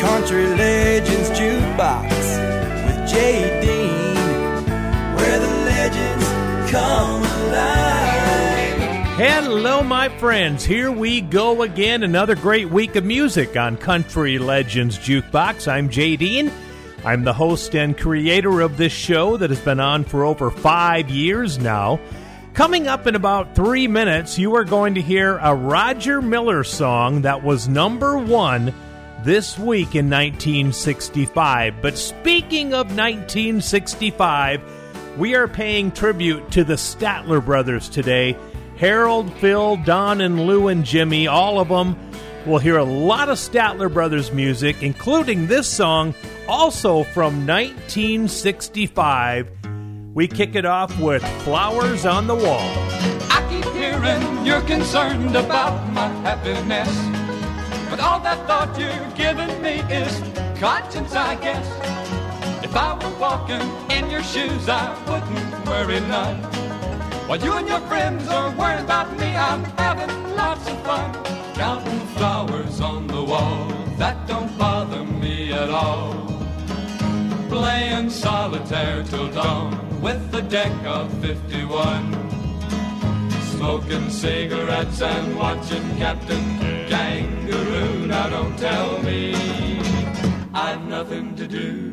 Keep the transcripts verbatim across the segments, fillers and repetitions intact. Country Legends Jukebox with Jay Dean, where the legends come alive. Hello, my friends. Here we go again. Another great week of music on Country Legends Jukebox. I'm Jay Dean. I'm the host and creator of this show that has been on for over five years now. Coming up in about three minutes, you are going to hear a Roger Miller song that was number one this week in nineteen sixty-five. But speaking of nineteen sixty-five, we are paying tribute to the Statler Brothers today. Harold, Phil, Don, and Lou, and Jimmy, all of them. We'll hear a lot of Statler Brothers music, including this song, also from nineteen sixty-five. We kick it off with Flowers on the Wall. I keep hearing you're concerned about my happiness, but all that thought you're giving me is conscience, I guess. If I were walking in your shoes, I wouldn't worry none. While you and your friends are worried about me, I'm having lots of fun. Counting flowers on the wall, that don't bother me at all. Playing solitaire till dawn with a deck of fifty-one, smoking cigarettes and watching Captain Kangaroo. Now don't tell me I've nothing to do.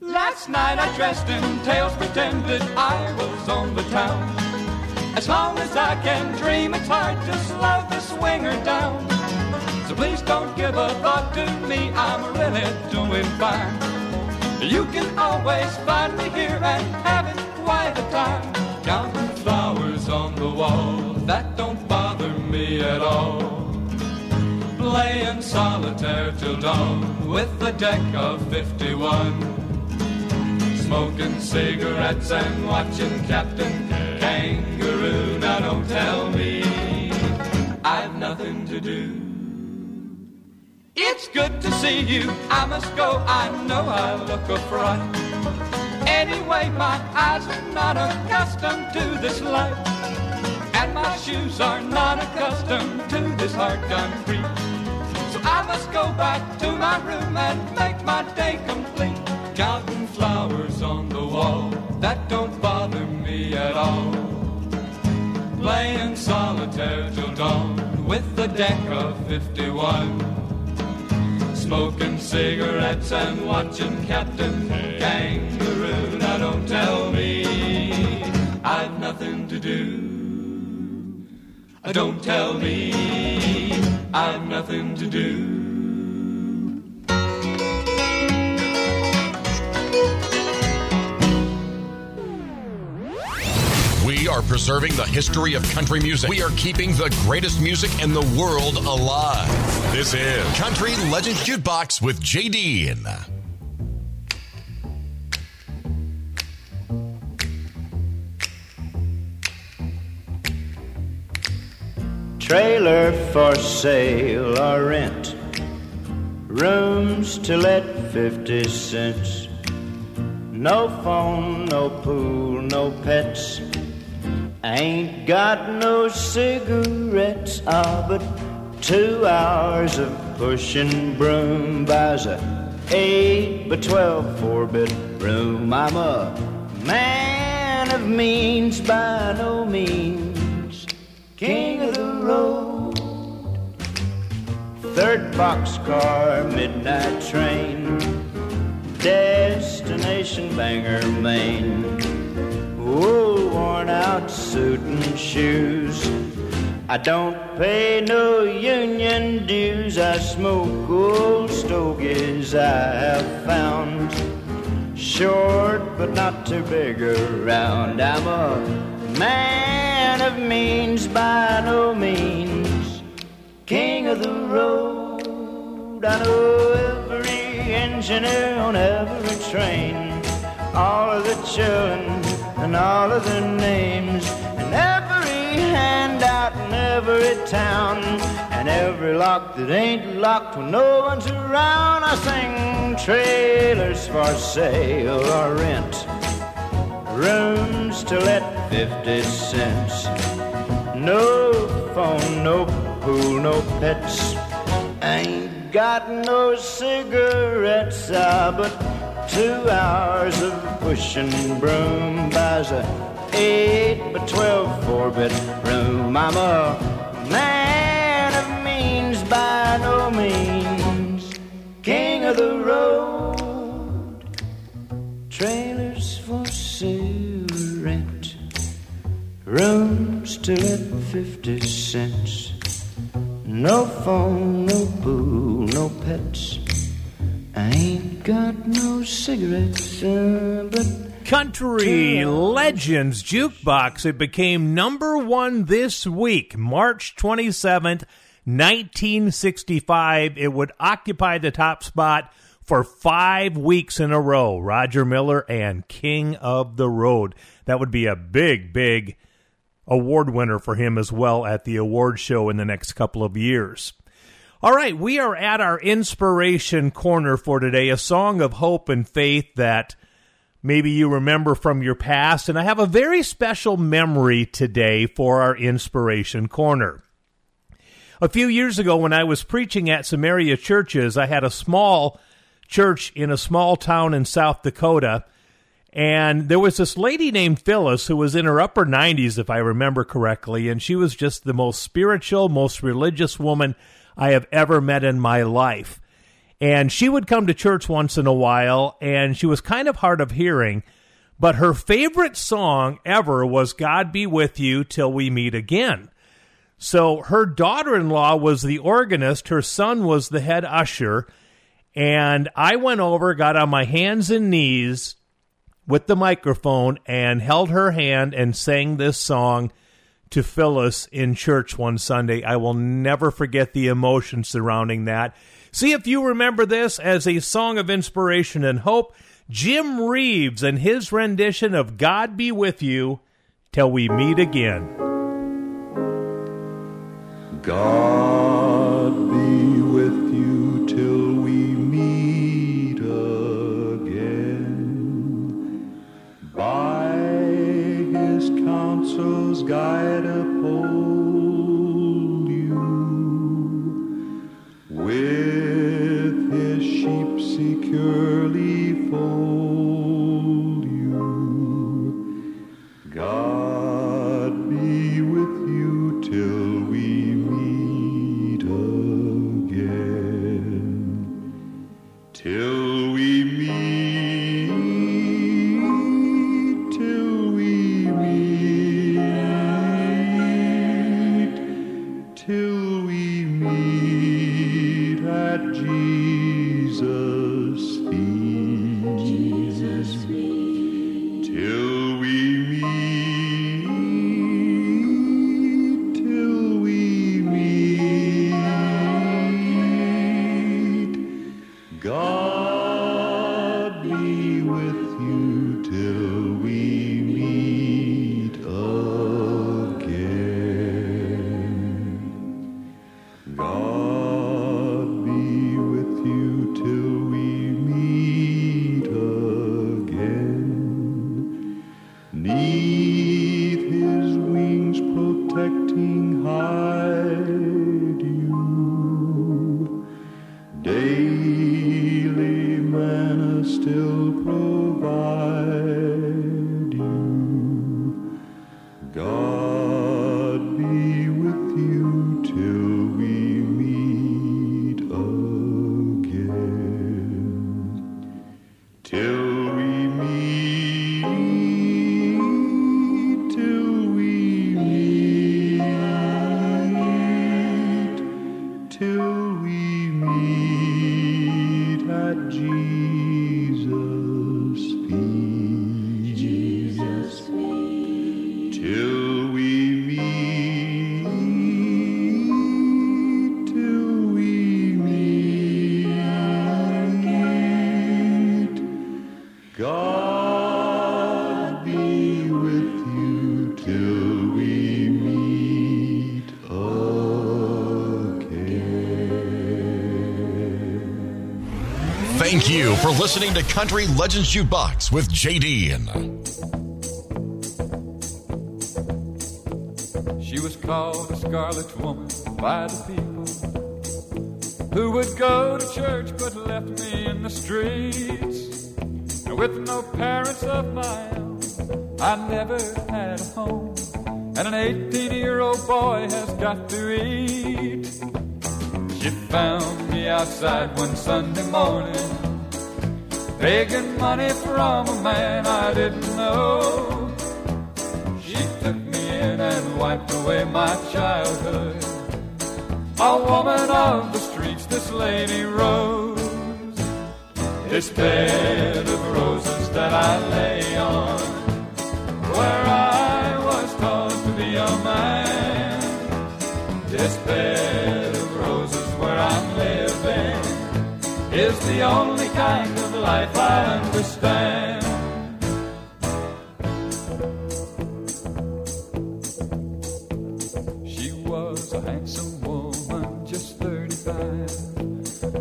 Last night I dressed in tails, pretended I was on the town. As long as I can dream, it's hard to slow the swinger down. So please don't give a thought to me, I'm really doing fine. You can always find me here and having quite a time. Counting flowers on the wall, that don't bother me at all. Playing solitaire till dawn with a deck of fifty-one, smoking cigarettes and watching Captain Kangaroo. Now don't tell me I've nothing to do. It's good to see you, I must go, I know I look a fright. Anyway, my eyes are not accustomed to this light, and my shoes are not accustomed to this hard concrete. So I must go back to my room and make my day complete. Counting flowers on the wall, that don't bother me at all. Playing solitaire till dawn with a deck of fifty-one, smoking cigarettes and watching Captain Kangaroo. Now don't tell me I've nothing to do. Don't tell me I've nothing to do. We are preserving the history of country music. We are keeping the greatest music in the world alive. This is Country Legends Jukebox with Jay Dean. Trailer for sale or rent, rooms to let fifty cents. No phone, no pool, no pets. I ain't got no cigarettes, ah, but two hours of pushing broom buys a eight by twelve four-bit room. I'm a man of means by no means, king of the road. Third boxcar, midnight train, destination Bangor, Maine. Oh, worn out suit and shoes, I don't pay no union dues. I smoke old stogies I have found, short but not too big around. I'm a man of means by no means, king of the road. I know every engineer on every train, all of the children and all of their names, and every handout in every town, and every lock that ain't locked when no one's around. I sing trailers for sale or rent, rooms to let fifty cents. No phone, no pool, no pets. I ain't got no cigarettes, ah, but two hours of pushing broom buys a eight by twelve four-bit room. I'm a man of means by no means, king of the road, trailers for sale or rent, rooms to let fifty cents. No phone, no pool, no pets. I ain't got no cigarettes, uh, but... Country Legends Jukebox. It became number one this week, March twenty-seventh, nineteen sixty-five. It would occupy the top spot for five weeks in a row. Roger Miller and King of the Road. That would be a big, big... award winner for him as well at the award show in the next couple of years. All right, we are at our Inspiration Corner for today, a song of hope and faith that maybe you remember from your past. And I have a very special memory today for our Inspiration Corner. A few years ago when I was preaching at Samaria Churches, I had a small church in a small town in South Dakota. And there was this lady named Phyllis who was in her upper nineties, if I remember correctly, and she was just the most spiritual, most religious woman I have ever met in my life. And she would come to church once in a while, and she was kind of hard of hearing, but her favorite song ever was God Be With You Till We Meet Again. So her daughter-in-law was the organist, her son was the head usher, and I went over, got on my hands and knees with the microphone and held her hand and sang this song to Phyllis in church one Sunday. I will never forget the emotion surrounding that. See if you remember this as a song of inspiration and hope. Jim Reeves and his rendition of God Be With You Till We Meet Again. God be with you till we meet again. By his counsel's guide uphold you, with his sheep securely fold you. God be with you till we meet again, till we meet. Thank you for listening to Country Legends Jukebox with Jay Dean. She was called a scarlet woman by the people. who would go to church but left me in the streets. And with no parents of my own, I never had a home, and an eighteen-year-old boy has got to eat. She found me outside one Sunday morning, begging money from a man I didn't know. She took me in and wiped away my childhood, a woman of the streets, this lady Rose. This bed of roses that I lay on, where I was taught to be a man. This bed of roses where I'm living is the only kind of life I understand.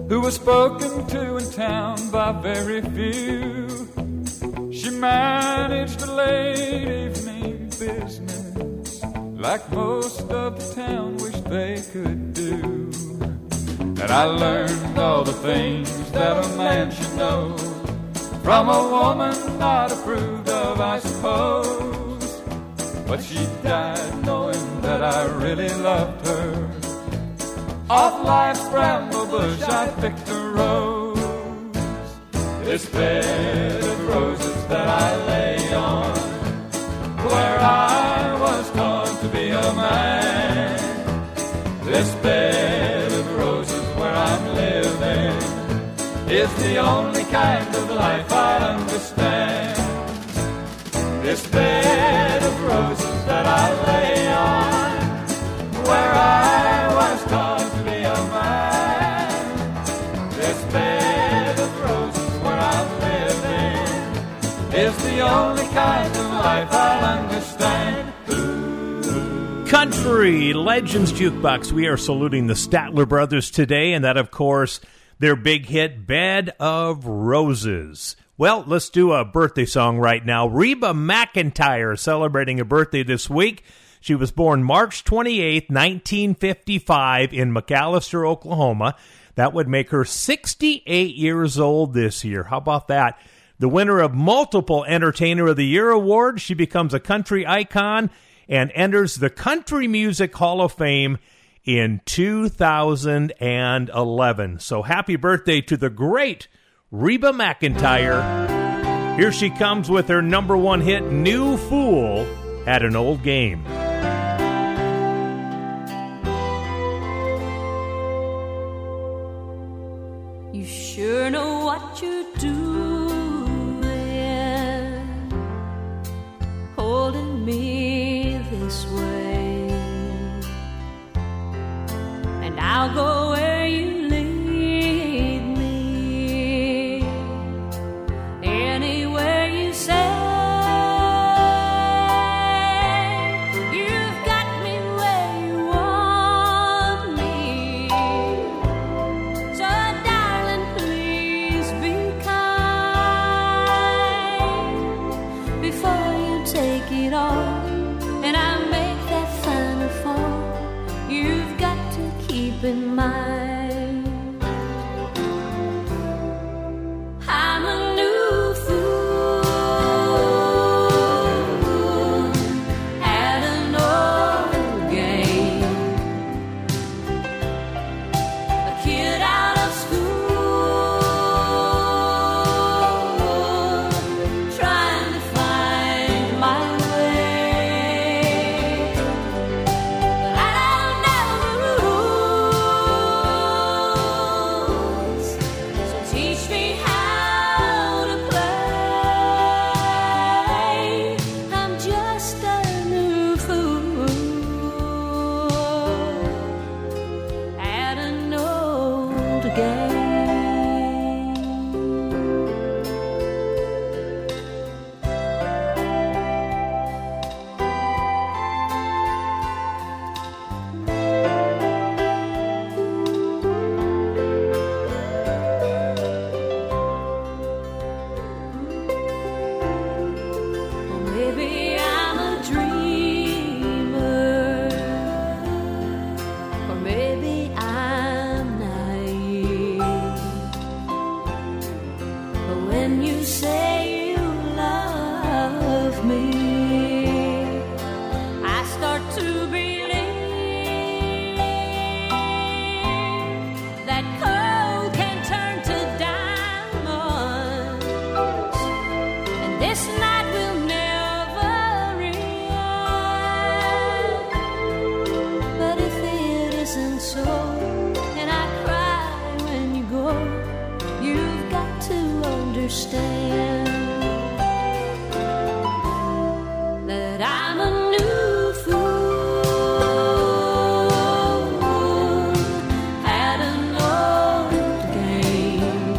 Who was spoken to in town by very few. She managed the late evening business like most of the town wished they could do. And I learned all the things that a man should know from a woman not approved of, I suppose. But she died knowing that I really loved her. Off life's bramble bush, I picked a rose. This bed of roses that I lay on, where I was taught to be a man. This bed of roses where I'm living is the only kind of life I understand. This bed of roses that I lay on, where I was taught. Only kind of life I understand. Ooh. Country Legends Jukebox. We are saluting the Statler Brothers today, and that, of course, their big hit, Bed of Roses. Well, let's do a birthday song right now. Reba McEntire celebrating a birthday this week. She was born March twenty-eighth, nineteen fifty-five in McAllister, Oklahoma. That would make her sixty-eight years old this year. How about that? The winner of multiple Entertainer of the Year awards, she becomes a country icon and enters the Country Music Hall of Fame in two thousand eleven. So happy birthday to the great Reba McEntire. Here she comes with her number one hit, New Fool at an Old Game. You sure know what you're doing, holding me this way, and I'll go where you lead me, anywhere you say. You've got me where you want me, so darling, please be kind before take it all, and I make that final fall. You've got to keep in mind when you say you love me, I start to believe that coal can turn to diamonds, and this night will never end. But if it isn't so, and I cry when you go, you've got to understand that I'm a new fool at an old game,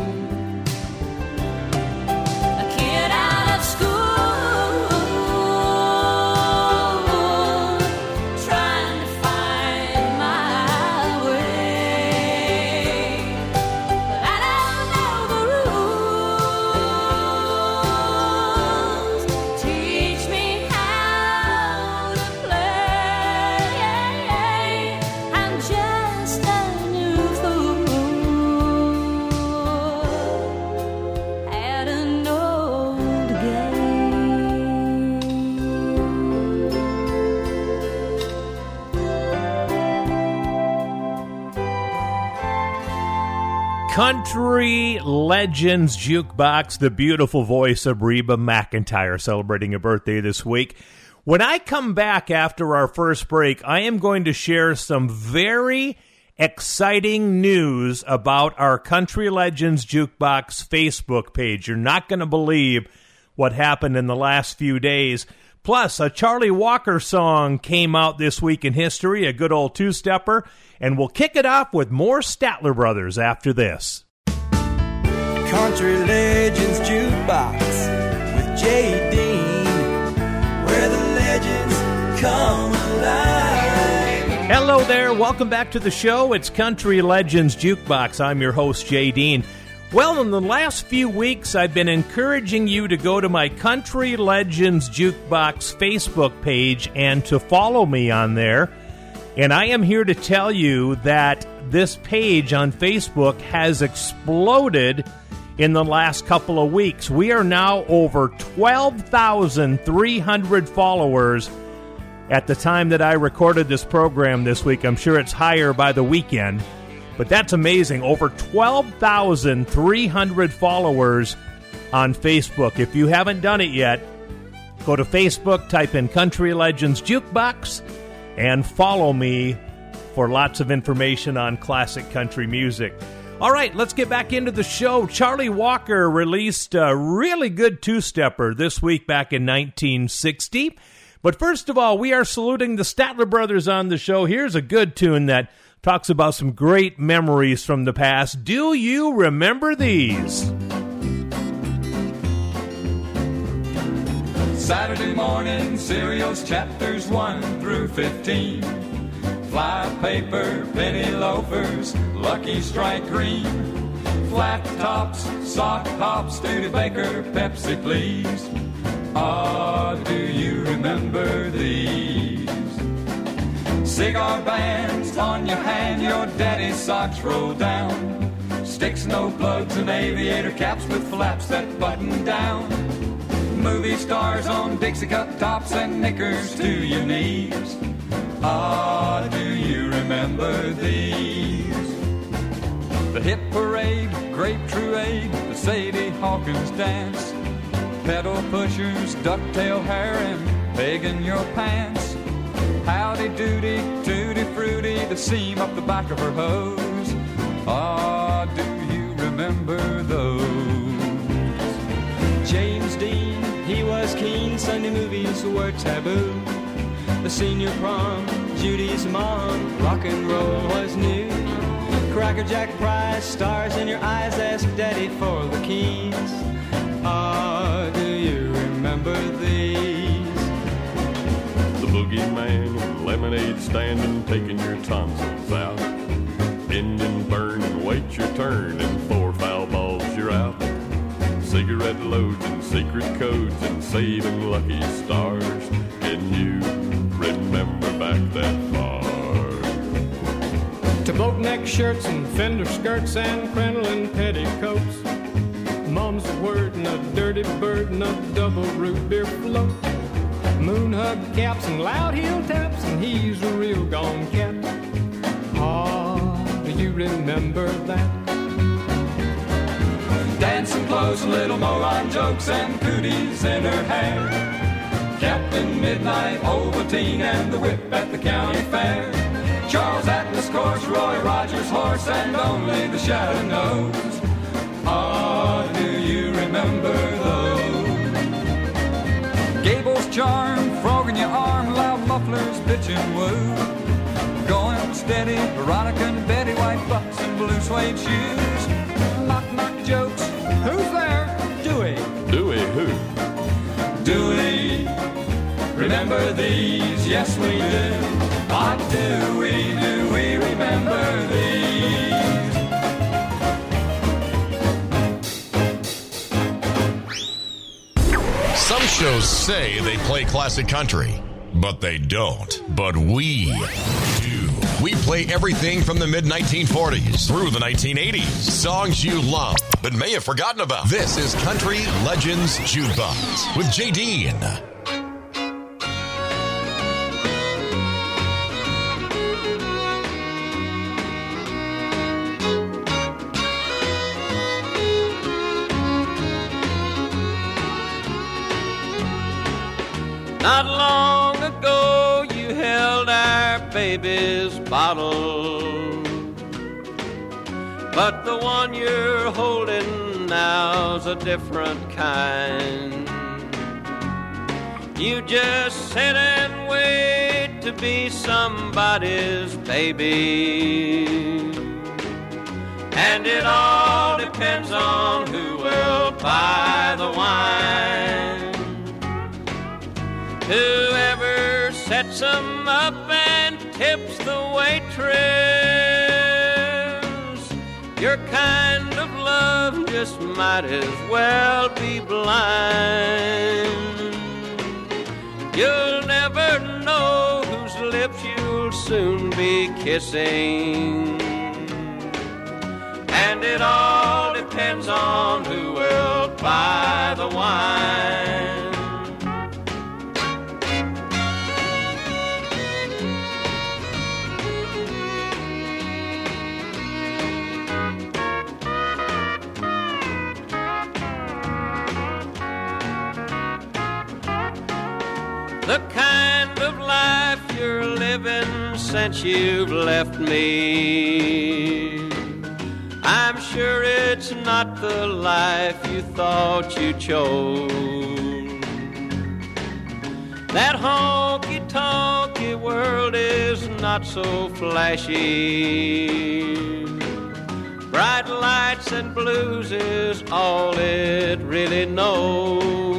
a kid out of school trying to find my way. But I don't know the rules, teach me how to play. I'm just a new fool at an old game. Country Legends Jukebox, the beautiful voice of Reba McEntire, celebrating a birthday this week. When I come back after our first break, I am going to share some very exciting news about our Country Legends Jukebox Facebook page. You're not going to believe what happened in the last few days. Plus, a Charlie Walker song came out this week in history, a good old two-stepper, and we'll kick it off with more Statler Brothers after this. Country Legends Jukebox with Jay Dean, where the legends come alive. Hello there, welcome back to the show. It's Country Legends Jukebox. I'm your host, Jay Dean. Well, in the last few weeks, I've been encouraging you to go to my Country Legends Jukebox Facebook page and to follow me on there. And I am here to tell you that this page on Facebook has exploded in the last couple of weeks. We are now over twelve thousand three hundred followers at the time that I recorded this program this week. I'm sure it's higher by the weekend. But that's amazing. Over twelve thousand three hundred followers on Facebook. If you haven't done it yet, go to Facebook, type in Country Legends Jukebox, and follow me for lots of information on classic country music. All right, let's get back into the show. Charlie Walker released a really good two-stepper this week back in nineteen sixty. But first of all, we are saluting the Statler Brothers on the show. Here's a good tune that talks about some great memories from the past. Do you remember these? Saturday morning, serials chapters one through fifteen. Fly paper, penny loafers, Lucky Strike cream. Flat tops, sock pops, Studebaker, Pepsi please. Ah, oh, do you remember these? Cigar bands on your hand, your daddy's socks rolled down. Sticks, no plugs, and aviator caps with flaps that button down. Movie stars on Dixie cup tops and knickers to your knees. Ah, do you remember these? The hip parade, grape truade, the Sadie Hawkins dance. Pedal pushers, ducktail hair, and pegging your pants. Howdy doody, tutti fruity, the seam up the back of her hose. Ah, do you remember those? James Dean, he was keen, Sunday movies were taboo. The senior prom, Judy's mom, rock and roll was new. Cracker Jack Prize, stars in your eyes, ask Daddy for the keys. Ah, do you remember these? Boogeyman with lemonade standing, taking your tonsils out. Bend and burn and wait your turn, and four foul balls you're out. Cigarette loads and secret codes and saving Lucky Stars. Can you remember back that far? To boat neck shirts and fender skirts and crinoline petticoats. Mom's a word and a dirty bird and a double root beer float. Moon hug caps and loud heel taps and he's a real gone cat. Ah, do you remember that? Dancing clothes, little moron jokes and cooties in her hair. Captain Midnight, Ovaltine, and the whip at the county fair. Charles Atlas Course, Roy Rogers' horse, and only the shadow knows. Ah, oh, do you remember those? Gable's charm, frog in your arm, loud mufflers, bitchin' woo. Going steady, Veronica and Betty, white bucks and blue suede shoes. Knock, knock jokes, who's there? Dewey. Dewey who? Dewey. Remember these, yes we do. What do we do? We remember these. Some shows say they play classic country, but they don't. But we do. We play everything from the mid nineteen forties through the nineteen eighties. Songs you love but may have forgotten about. This is Country Legends Jukebox with Jay Dean. Not long ago you held our baby's bottle, but the one you're holding now's a different kind. You just sit and wait to be somebody's baby, and it all depends on who will buy the wine. Whoever sets them up and tips the waitress, your kind of love just might as well be blind. You'll never know whose lips you'll soon be kissing, and it all depends on who will buy the wine. The kind of life you're living since you've left me, I'm sure it's not the life you thought you chose. That honky-tonky world is not so flashy. Bright lights and blues is all it really knows.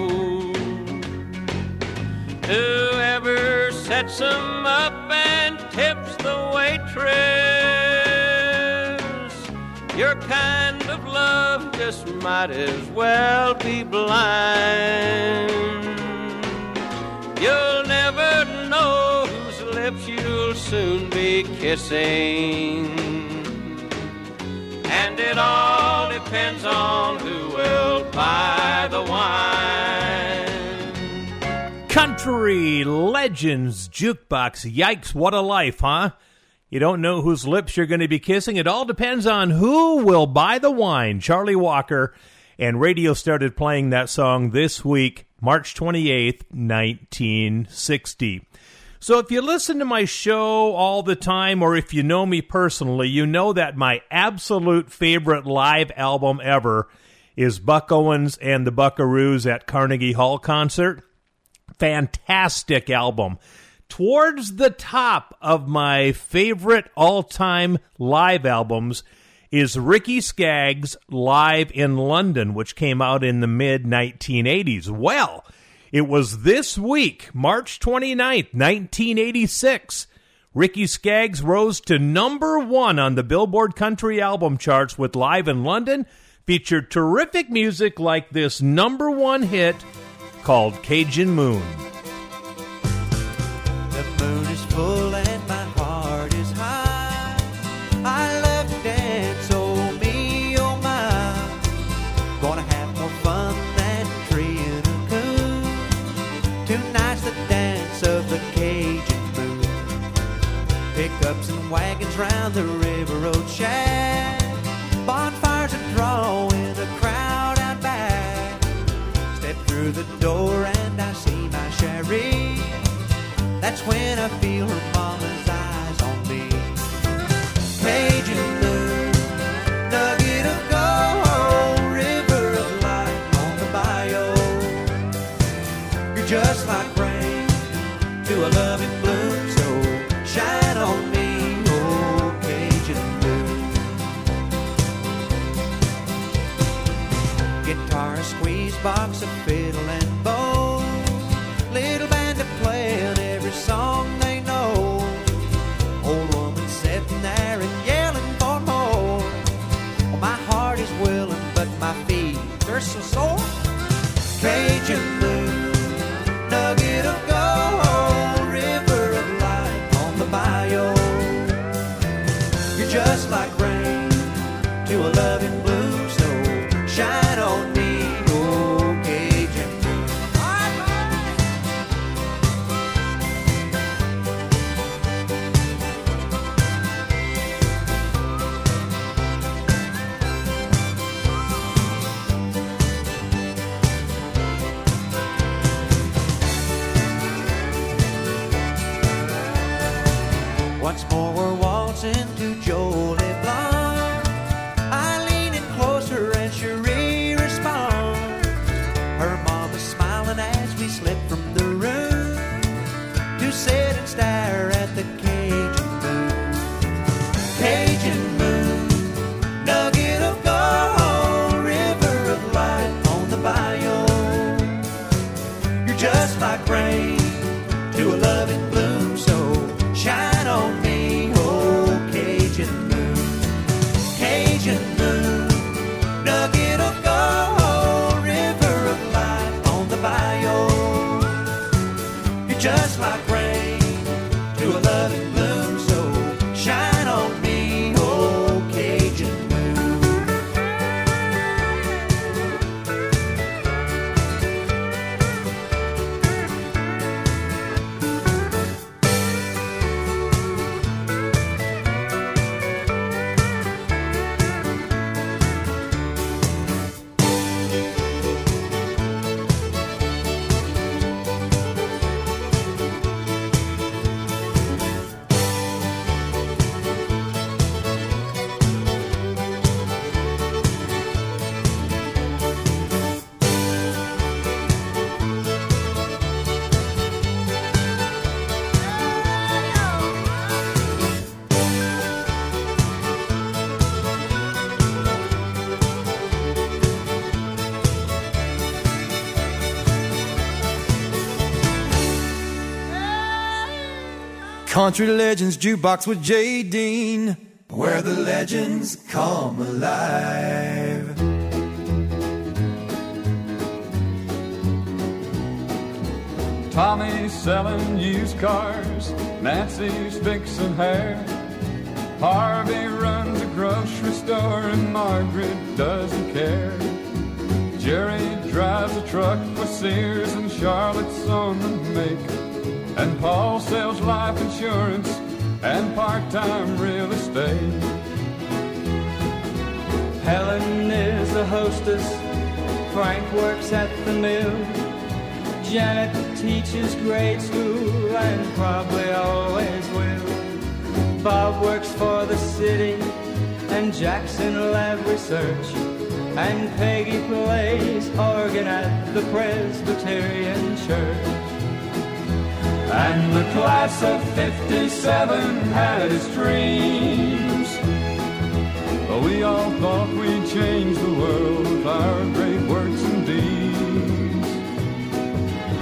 Whoever sets them up and tips the waitress, your kind of love just might as well be blind. You'll never know whose lips you'll soon be kissing, and it all depends on who will buy the wine. Country Legends Jukebox. Yikes, what a life, huh? You don't know whose lips you're going to be kissing. It all depends on who will buy the wine. Charlie Walker. And radio started playing that song this week, March twenty-eighth, nineteen sixty. So if you listen to my show all the time, or if you know me personally, you know that my absolute favorite live album ever is Buck Owens and the Buckaroos at Carnegie Hall concert. Fantastic album. Towards the top of my favorite all-time live albums is Ricky Skaggs' Live in London, which came out in the mid nineteen eighties. Well, it was this week, March twenty-ninth, nineteen eighty-six, Ricky Skaggs rose to number one on the Billboard Country Album Charts with Live in London, featured terrific music like this number one hit, called Cajun Moon. The moon is full and my heart is high. I love to dance, oh me, oh my. Gonna have wagons round the railroad shack, bonfires and draw with a crowd out back. Step through the door and I see my Sherry. That's when I feel her mama's eyes on me. Cajun Lou, nugget of gold, river of life on the bayou. You're just like rain to a loving bloom, so shine on me. Guitar, a squeeze box, a fiddle and bow. Little band to play on every song they know. Old woman sitting there and yelling for more. Oh, my heart is willing, but my feet are so sore. Cajun Lou, nugget of gold, river of life on the bayou. You're just like rain to a loving bloom, so shine on me. Once more we're waltzing to Jolie Blanc. I lean in closer and Cherie responds. Her mama's smiling as we slip from the room to sit and stare at the Cajun moon. Cajun moon, nugget of gold, river of light on the bayou. You're just like rain to a loving bloom, so shine on me. Country Legends Jukebox with Jay Dean, where the legends come alive. Tommy's selling used cars, Nancy's fixing hair, Harvey runs a grocery store, and Margaret doesn't care. Jerry drives a truck for Sears, and Charlotte's on the make. And Paul sells life insurance and part-time real estate. Helen is a hostess, Frank works at the mill, Janet teaches grade school and probably always will. Bob works for the city and Jackson Lab Research, and Peggy plays organ at the Presbyterian Church. And the class of fifty-seven had its dreams. We all thought we'd change the world with our great works and deeds.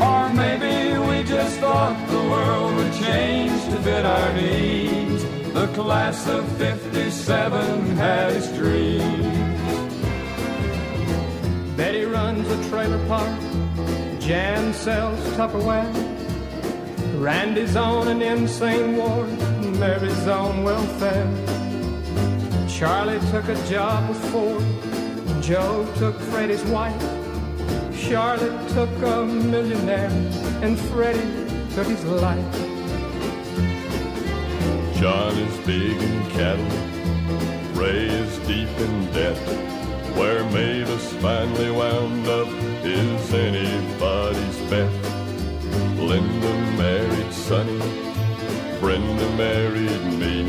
Or maybe we just thought the world would change to fit our needs. The class of fifty-seven had its dreams. Betty runs a trailer park, Jan sells Tupperware, Randy's on an insane ward, Mary's on welfare. Charlie took a job with Ford, Joe took Freddie's wife, Charlotte took a millionaire, and Freddie took his life. Johnny's big in cattle, Ray is deep in debt. Where Mavis finally wound up is anybody's bet. Linda married Sonny, Brenda married me,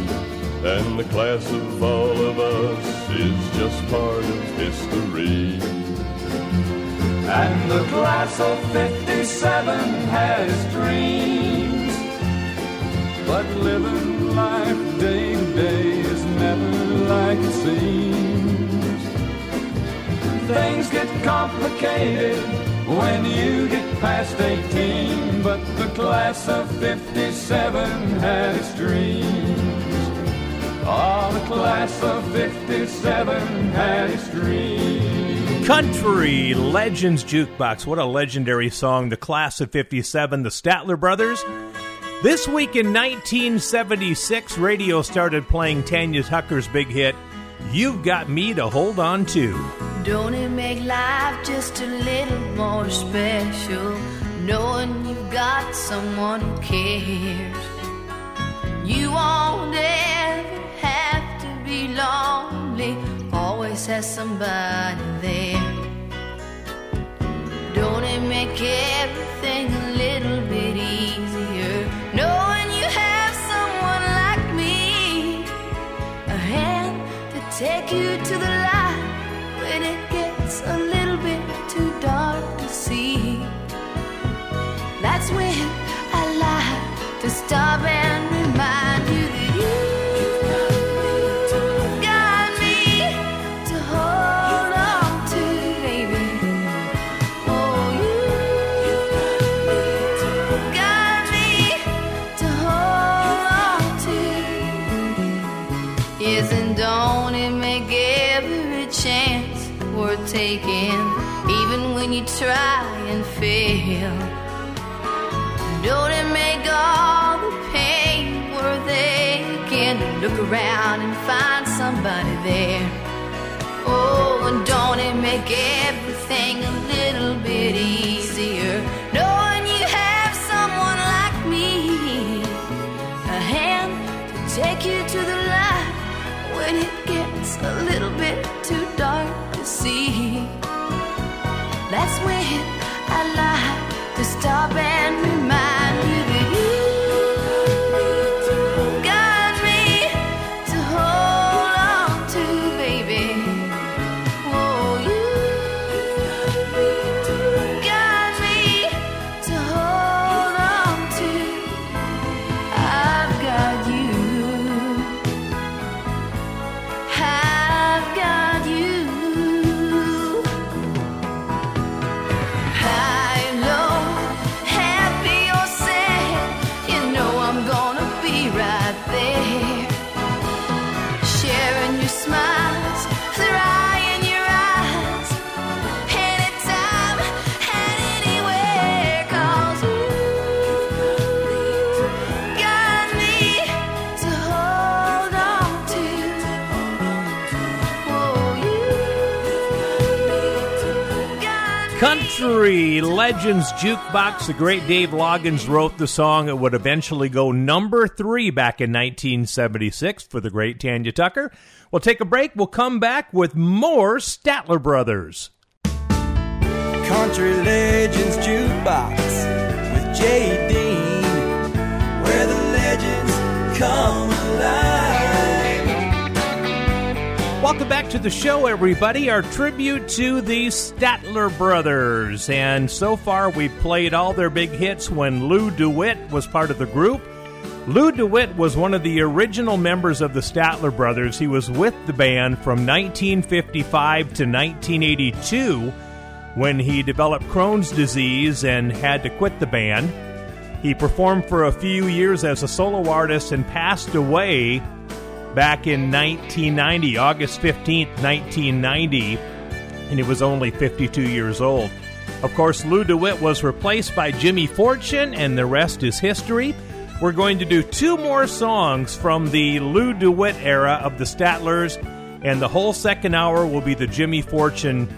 and the class of all of us is just part of history. And the class of fifty-seven has dreams, but living life day to day is never like it seems. Things get complicated when you get past eighteen, but the class of fifty-seven has dreams. Oh, the class of fifty-seven has dreams. Country Legends Jukebox. What a legendary song. The Class of fifty-seven, the Statler Brothers. This week in nineteen seventy-six, radio started playing Tanya Tucker's big hit, You've Got Me to Hold On To. Don't it make life just a little more special, knowing you've got someone who cares? You won't ever have to be lonely, always has somebody there. Don't it make everything a little bit easier, knowing you have someone like me, a hand to take you to the light when it gets a little bit too dark to see? That's when I like to stop and remind you that you taken, even when you try and fail. Don't it make all the pain worth aching? Look around and find somebody there. Oh, and don't it make everything a little bit easier, knowing you have someone like me, a hand to take you to the light when it gets a little bit too dark to see? That's when I like to stop and remind you that you got me to hold on to, baby. Oh, you got me to hold on to. I've got you, I've got you. Country Legends Jukebox. The great Dave Loggins wrote the song. It would eventually go number three back in nineteen seventy-six for the great Tanya Tucker. We'll take a break. We'll come back with more Statler Brothers. Country Legends Jukebox with Jay Dean, where the legends come alive. Welcome back to the show, everybody. Our tribute to the Statler Brothers. And so far, we've played all their big hits when Lou DeWitt was part of the group. Lou DeWitt was one of the original members of the Statler Brothers. He was with the band from nineteen fifty-five to nineteen eighty-two when he developed Crohn's disease and had to quit the band. He performed for a few years as a solo artist and passed away back in nineteen ninety, August fifteenth, nineteen ninety, and he was only fifty-two years old. Of course, Lou DeWitt was replaced by Jimmy Fortune, and the rest is history. We're going to do two more songs from the Lou DeWitt era of the Statlers, and the whole second hour will be the Jimmy Fortune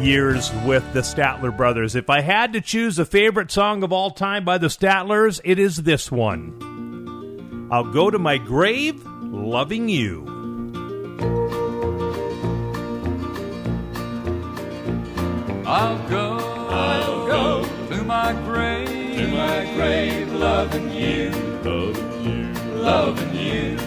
years with the Statler Brothers. If I had to choose a favorite song of all time by the Statlers, it is this one. I'll go to my grave loving you. I'll go, I'll go to my grave, to my grave loving you, loving you, loving you.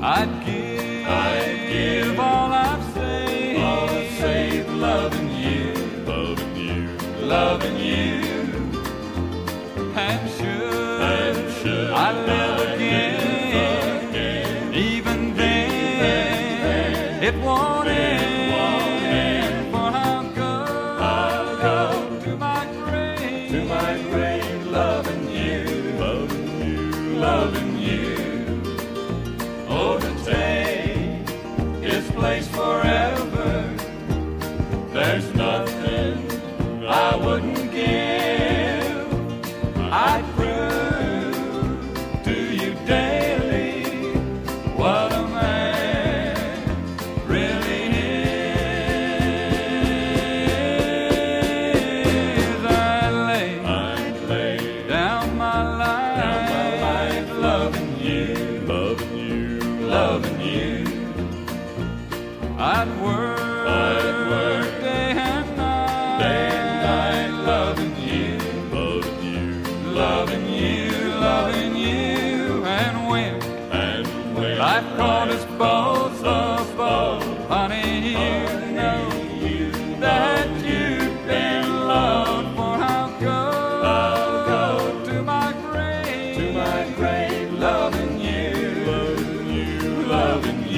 I'd give, I'd give all I've saved, all I've saved loving you, loving you, loving you. I'm sure, I'm sure I'd live I'd again, again, even then, then it won't end. Forever, there's nothing I wouldn't give. I'd prove to you daily what a man really is. I lay, lay down my life, down my life loving you, loving you, loving you. I'd work, I'd work day and night, day and night, loving you, loving you, loving you, loving you. And when, and when life caught us both up, oh, honey, you know that you've been loved. For I'll go, I'll go to my grave, to my grave, loving you, loving you, loving you.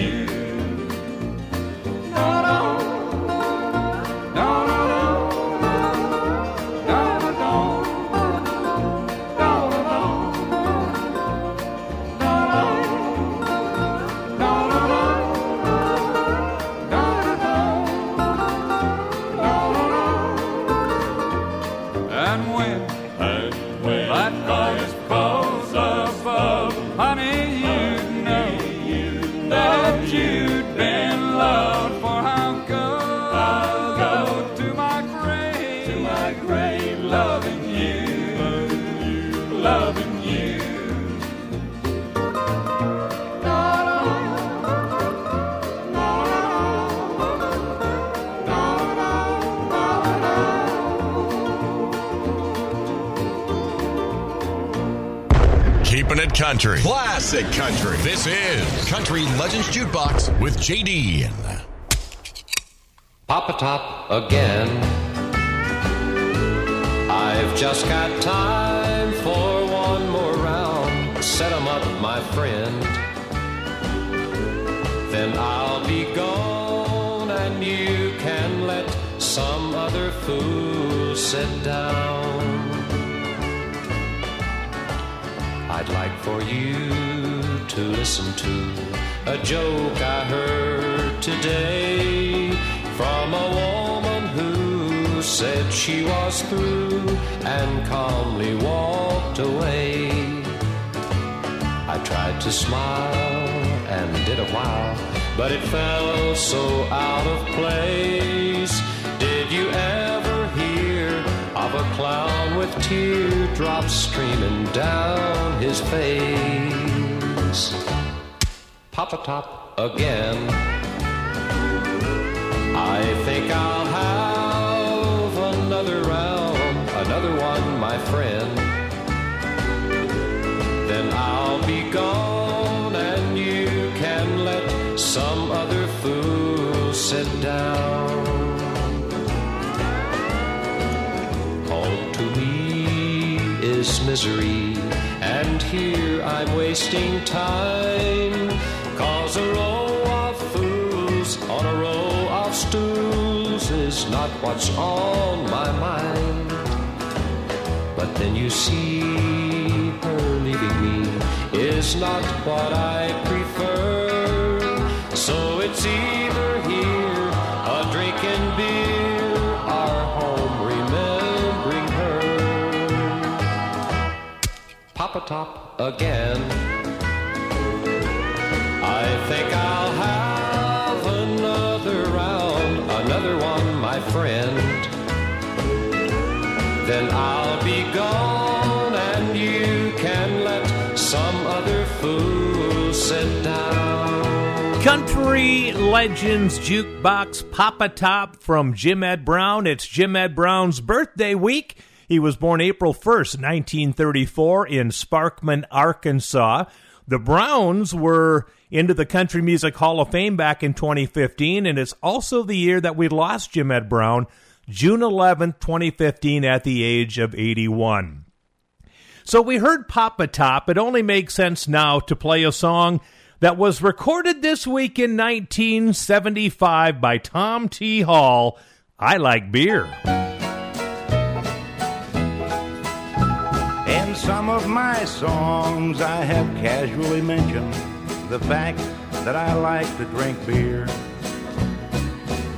Country. Classic country. This is Country Legends Jukebox with Jay Dean. Pop-a-top again. I've just got time for one more round. Set 'em up, my friend. Then I'll be gone and you can let some other fool sit down. I'd like for you to listen to a joke I heard today from a woman who said she was through and calmly walked away. I tried to smile and did a while, but it fell so out of place. Did you ever hear of a clown with teardrops streaming down his face? Pop-a-top again. I think I'll have another round, another one, my friend. Then I'll be gone and you can let some other fool sit down. Misery, and here I'm wasting time, 'cause a row of fools on a row of stools is not what's on my mind. But then you see, her leaving me is not what I prefer. So it's either here, a drinking beer, or home remembering her. Pop-a-top again. I think I'll have another round, another one, my friend. Then I'll be gone and you can let some Country Legends Jukebox Pop-A-Top from Jim Ed Brown. It's Jim Ed Brown's birthday week. He was born April first, nineteen thirty-four in Sparkman, Arkansas. The Browns were into the Country Music Hall of Fame back in twenty fifteen, and it's also the year that we lost Jim Ed Brown, June eleventh, twenty fifteen, at the age of eighty-one. So we heard Pop-A-Top. It only makes sense now to play a song that was recorded this week in nineteen seventy-five by Tom T. Hall, I Like Beer. In some of my songs, I have casually mentioned the fact that I like to drink beer.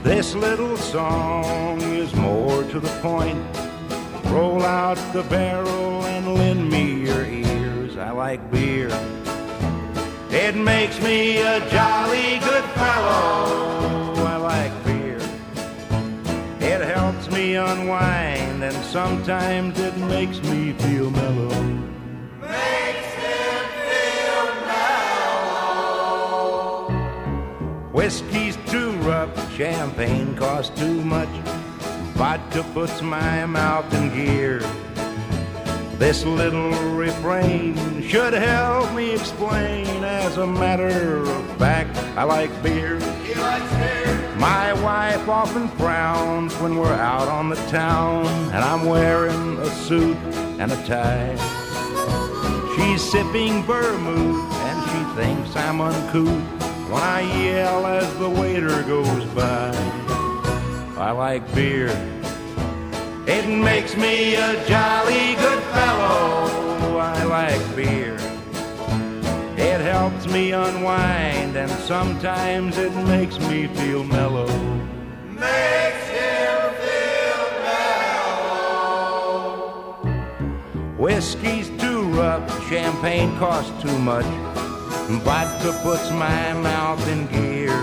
This little song is more to the point. Roll out the barrel and lend me your ears. I like beer. It makes me a jolly good fellow. I like beer. It helps me unwind, and sometimes it makes me feel mellow. Makes him feel mellow. Whiskey's too rough, champagne costs too much, vodka puts my mouth in gear. This little refrain should help me explain. As a matter of fact, I like beer. He likes beer. My wife often frowns when we're out on the town, and I'm wearing a suit and a tie. She's sipping vermouth, and she thinks I'm uncouth when I yell as the waiter goes by. I like beer. It makes me a jolly good fellow. I like beer. It helps me unwind, and sometimes it makes me feel mellow. Makes him feel mellow. Whiskey's too rough, champagne costs too much, vodka puts my mouth in gear.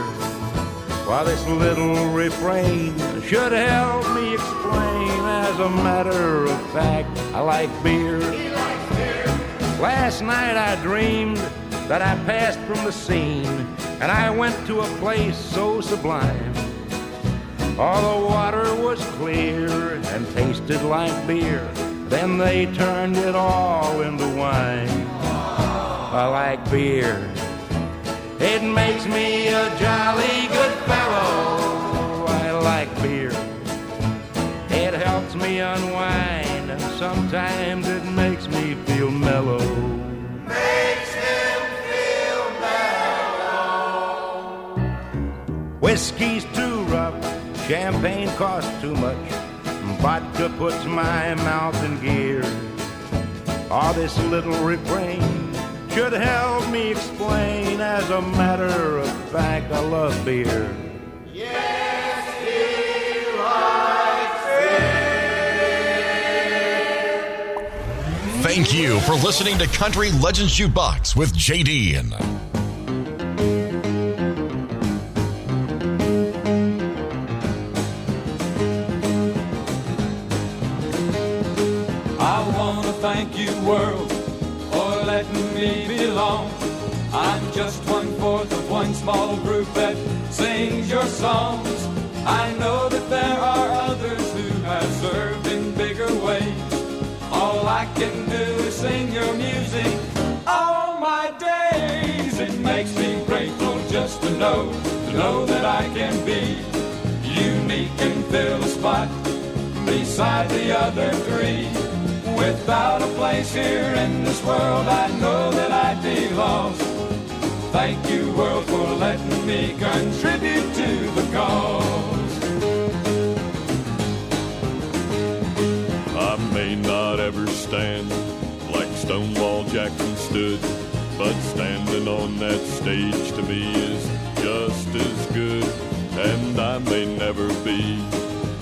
While this little refrain should help me explain, as a matter of fact, I like beer. He likes beer. Last night I dreamed that I passed from the scene, and I went to a place so sublime. All the water was clear and tasted like beer. Then they turned it all into wine. I like beer. It makes me a jolly good fellow. I like beer. It helps me unwind, and sometimes it makes me feel mellow. Makes him feel mellow. Whiskey's too rough, champagne costs too much, vodka puts my mouth in gear. All this little refrain should help me explain. As a matter of fact, I love beer. Yes, he likes beer. Thank you for listening to Country Legends Jukebox with Jay Dean. I want to thank you, world, letting me belong. I'm just one-fourth of one small group that sings your songs. I know that there are others who have served in bigger ways. All I can do is sing your music all my days. It makes me grateful just to know, to know that I can be unique and fill a spot beside the other three. Without a place here in this world, I know that I'd be lost. Thank you, world, for letting me contribute to the cause. I may not ever stand like Stonewall Jackson stood, but standing on that stage to me is just as good. And I may never be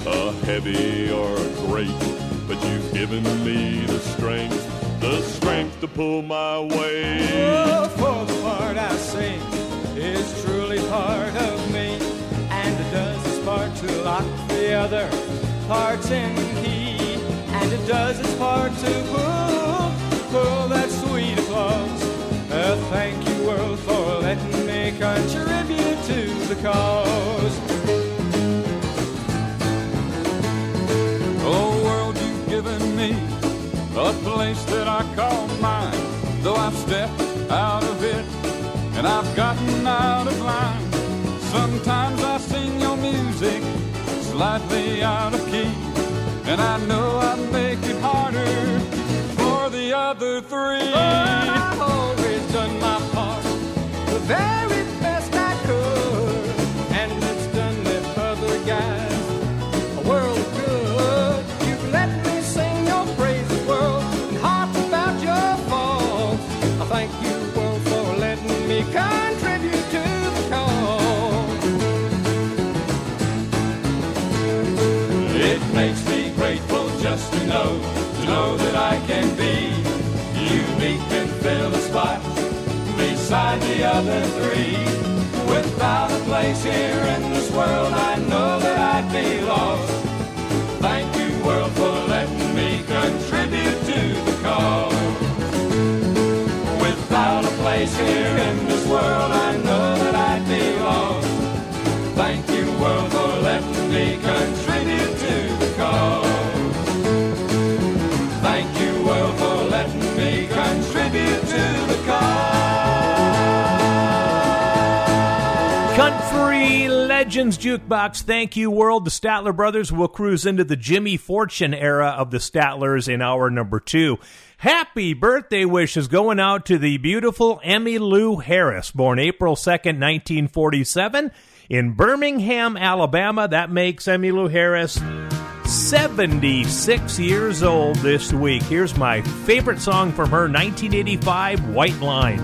a heavy or a great, but you've given me the strength, the strength to pull my weight. Oh, for the part I sing is truly part of me, and it does its part to lock the other parts in key, and it does its part to pull, pull that sweet applause. Oh, thank you, world, for letting me contribute. the cause. Oh, world, you've given me a place that I call mine, though I've stepped out of it and I've gotten out of line. Sometimes I sing your music slightly out of key, and I know I make it harder for the other three. Oh, I've always done my part the very best I could, and it's done with other guys a world of good. You've let me sing your praises, world, and harp about your faults. I thank you, world, for letting me contribute to the cause. It makes me grateful just to know, to know that I can be unique and fill a spot beside the other three. Without a place here in this world, I know that I'd be lost. Thank you, world, for letting me contribute to the cause. Without a place here in this world, I know that I'd be lost. Thank you, world, for letting me contribute to the cause. Thank you, world, for letting me contribute to the cause. Country Legends Jukebox. Thank you, world. The Statler Brothers will cruise into the Jimmy Fortune era of the Statlers in hour number two. Happy birthday wishes going out to the beautiful Emmylou Harris, born April second, nineteen forty-seven, in Birmingham, Alabama. That makes Emmylou Harris seventy-six years old this week. Here's my favorite song from her, nineteen eighty-five, White Line.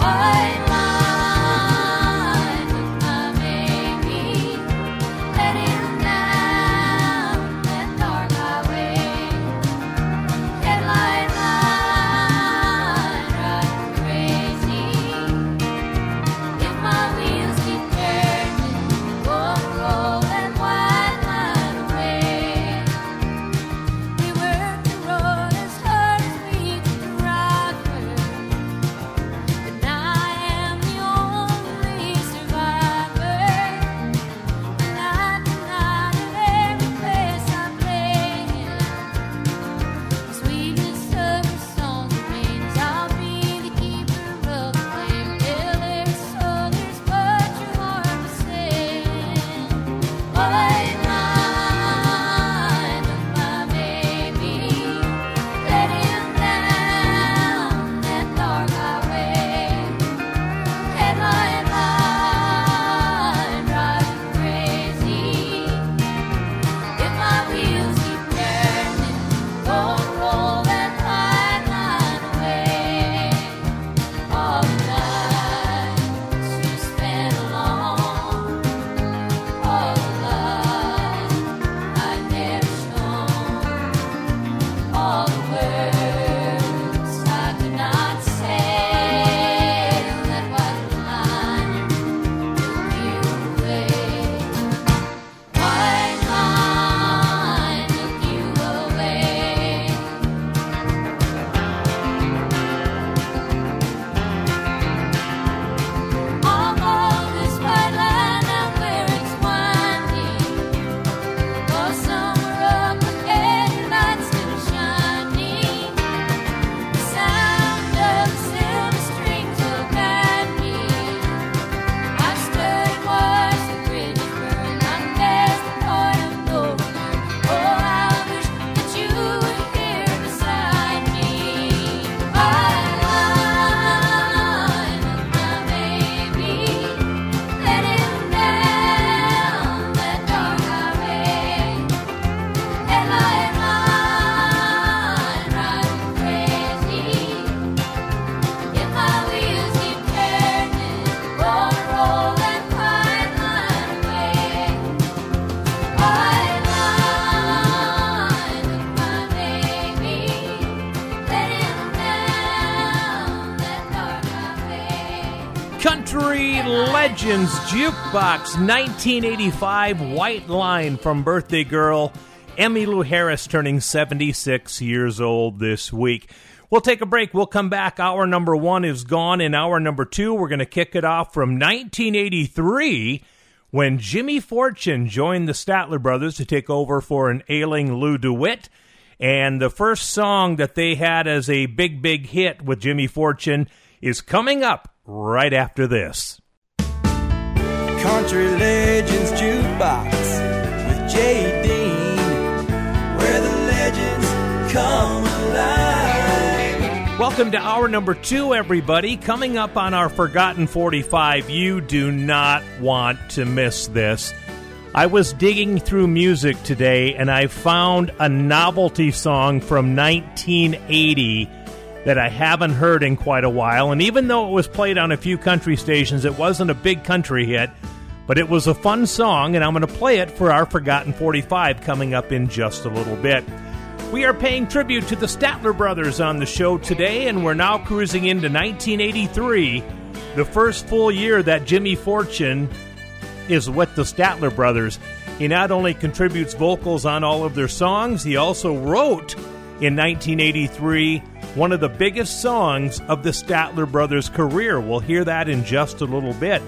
White line of my veins. Country Legends Jukebox, nineteen eighty-five, White Line from Birthday Girl, Emmylou Harris turning seventy-six years old this week. We'll take a break. We'll come back. Hour number one is gone. In hour number two, we're going to kick it off from nineteen eighty-three, when Jimmy Fortune joined the Statler Brothers to take over for an ailing Lou DeWitt. And the first song that they had as a big, big hit with Jimmy Fortune is coming up right after this. Country Legends Jukebox with Jay Dean, where the legends come alive. Welcome to hour number two, everybody. Coming up on our Forgotten forty-five, you do not want to miss this. I was digging through music today, and I found a novelty song from nineteen eighty that I haven't heard in quite a while. And even though it was played on a few country stations, it wasn't a big country hit, but it was a fun song, and I'm going to play it for our Forgotten forty-five coming up in just a little bit. We are paying tribute to the Statler Brothers on the show today, and we're now cruising into nineteen eighty-three, the first full year that Jimmy Fortune is with the Statler Brothers. He not only contributes vocals on all of their songs, he also wrote, in nineteen eighty-three, one of the biggest songs of the Statler Brothers' career. We'll hear that in just a little bit.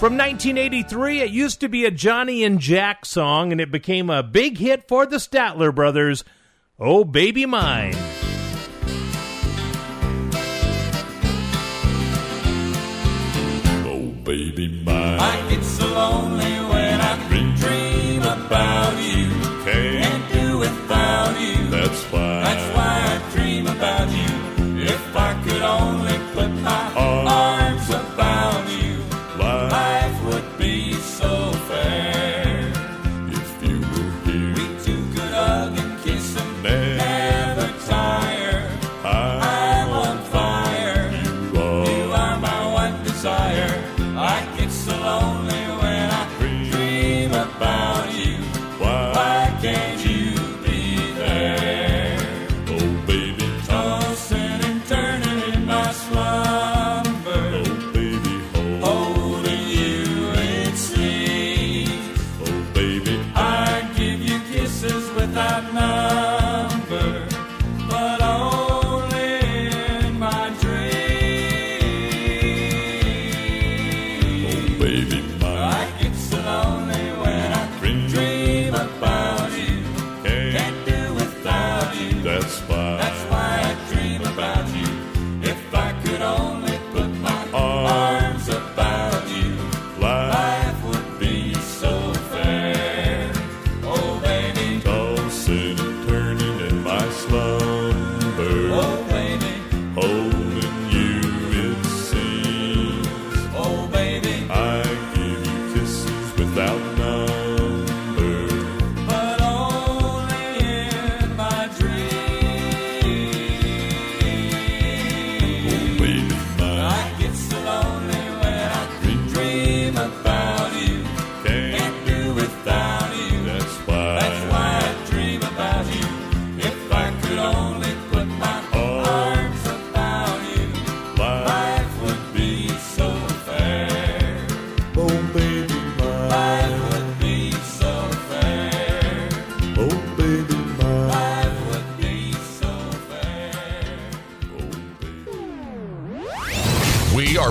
From nineteen eighty-three, it used to be a Johnny and Jack song, and it became a big hit for the Statler Brothers, "Oh Baby Mine." Baby mine, I get so lonely when I dream, dream about you. Can't do without you. That's why, that's why I dream about you. If I could only put my arms, arms about you, life, life would be so fair. If you were here, we two could hug and kiss and never, never tire. I'm, I'm on fire. You are, you are my one desire. I get so lonely when I dream about you. Why, why can't you be there? Oh, baby, tossing and turning in my slumber. Oh, baby, hold, holding you, it seems. Oh, baby, I give you kisses without number, but only in my dreams.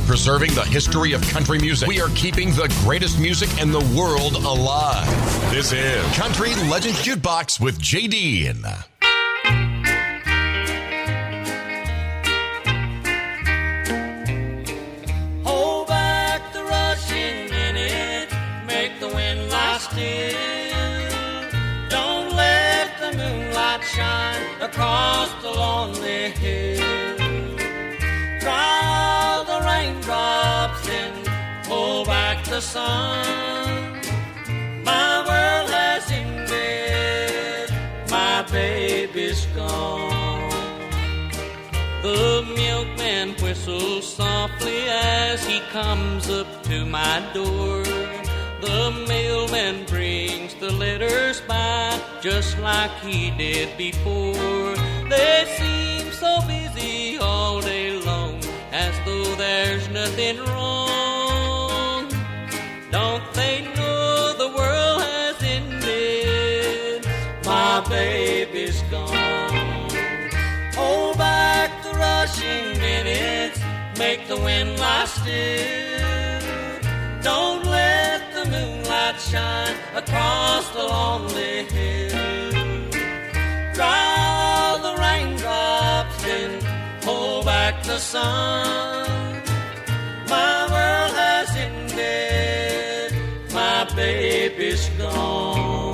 Preserving the history of country music. We are keeping the greatest music in the world alive. This is Country Legends Jukebox with Jay Dean. Hold back the rushing in it. Make the wind lie still. Don't let the moonlight shine across the lonely hill. Drops in, pull back the sun. My world has ended, my baby's gone. The milkman whistles softly as he comes up to my door. The mailman brings the letters by just like he did before. They seem so busy all day long, as though there's nothing wrong. Make the wind lie still. Don't let the moonlight shine across the lonely hill. Draw the raindrops in, pull back the sun. My world has ended, my baby's gone.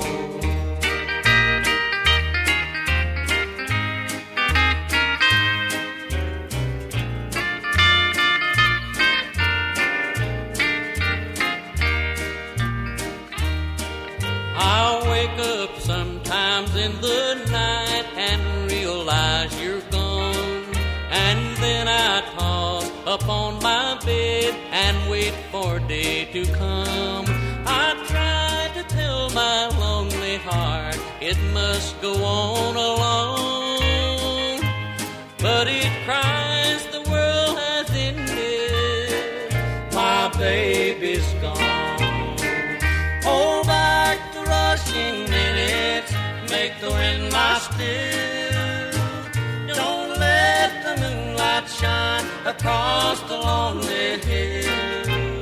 I'll wake up sometimes in the night and realize you're gone. And then I toss upon my bed and wait for day to come. I try to tell my lonely heart it must go on alone, but it cries, the world has ended, my baby's gone. Hold back the rushing minutes, make the wind lie still. Don't let the moonlight shine across the lonely hill.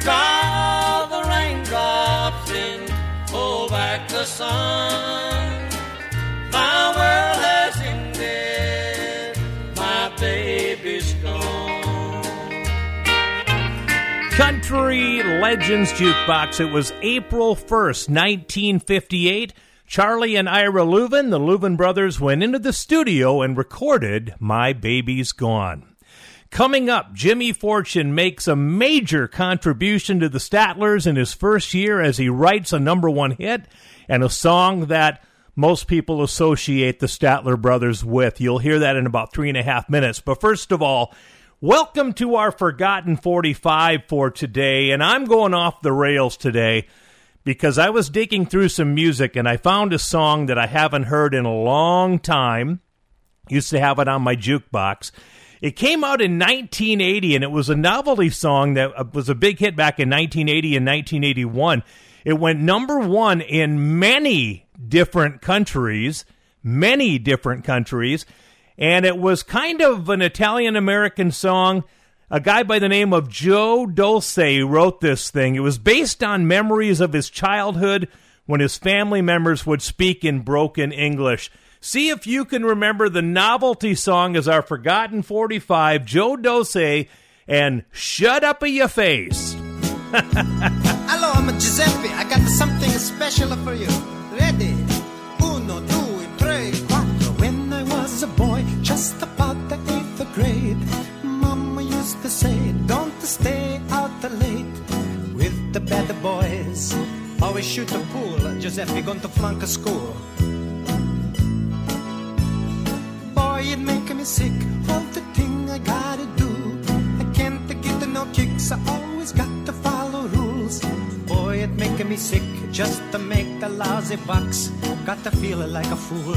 Draw the raindrops in, pull back the sun. My world has ended, my baby's gone. Country Legends Jukebox. It was April first, nineteen fifty-eight. Charlie and Ira Leuven, the Leuven brothers, went into the studio and recorded My Baby's Gone. Coming up, Jimmy Fortune makes a major contribution to the Statlers in his first year as he writes a number one hit and a song that most people associate the Statler brothers with. You'll hear that in about three and a half minutes. But first of all, welcome to our Forgotten forty-five for today. And I'm going off the rails today because I was digging through some music and I found a song that I haven't heard in a long time. Used to have it on my jukebox. It came out in nineteen eighty, and it was a novelty song that was a big hit back in nineteen eighty and nineteen eighty-one. It went number one in many different countries, many different countries. And it was kind of an Italian-American song. A guy by the name of Joe Dolce wrote this thing. It was based on memories of his childhood when his family members would speak in broken English. See if you can remember the novelty song as our Forgotten forty-five, Joe Dolce, and Shut Up a Your Face. Hello, I'm Giuseppe. I got something special for you. Ready? Uno, due, tre, quattro. When I was a boy, just about the eighth grade, Mama used to say, don't stay out late with the bad boys. Always shoot the pool. Giuseppe going to flunk a school. It make me sick, all the thing I gotta do. I can't get no kicks, I always got to follow rules. Boy, it make me sick, just to make the lousy bucks. Got to feel like a fool.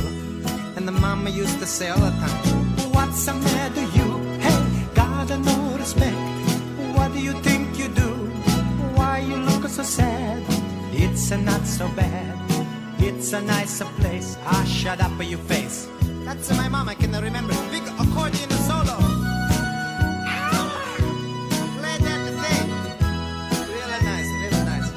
And the mama used to say all the time, what's the matter you? Hey, gotta no respect. What do you think you do? Why you look so sad? It's a not so bad, it's a nicer place. Ah, shut up your face. That's my mom, I can remember. Big accordion solo. Play that thing. Really nice,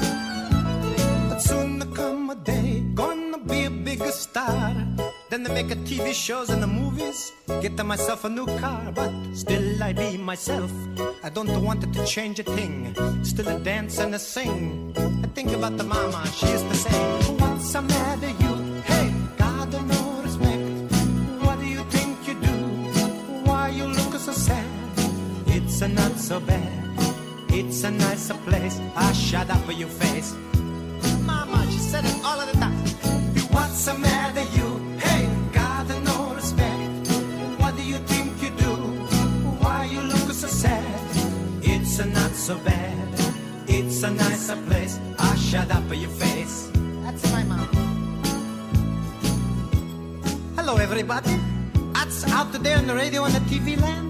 really nice. But soon there come a day, gonna be a big star. Then they make a T V shows and the movies. Get myself a new car, but still I be myself. I don't want it to change a thing. Still a dance and a sing. I think about the mama, she used to say, what's the matter you? Hey, God, I know. It's a not so bad, it's a nicer place. I shut up for your face. Mama, she said it all of the time. What's the matter you? Hey, got no respect. What do you think you do? Why you look so sad? It's a not so bad, it's a nicer place. I shut up for your face. That's my mom. Hello everybody, that's out there on the radio and the T V land.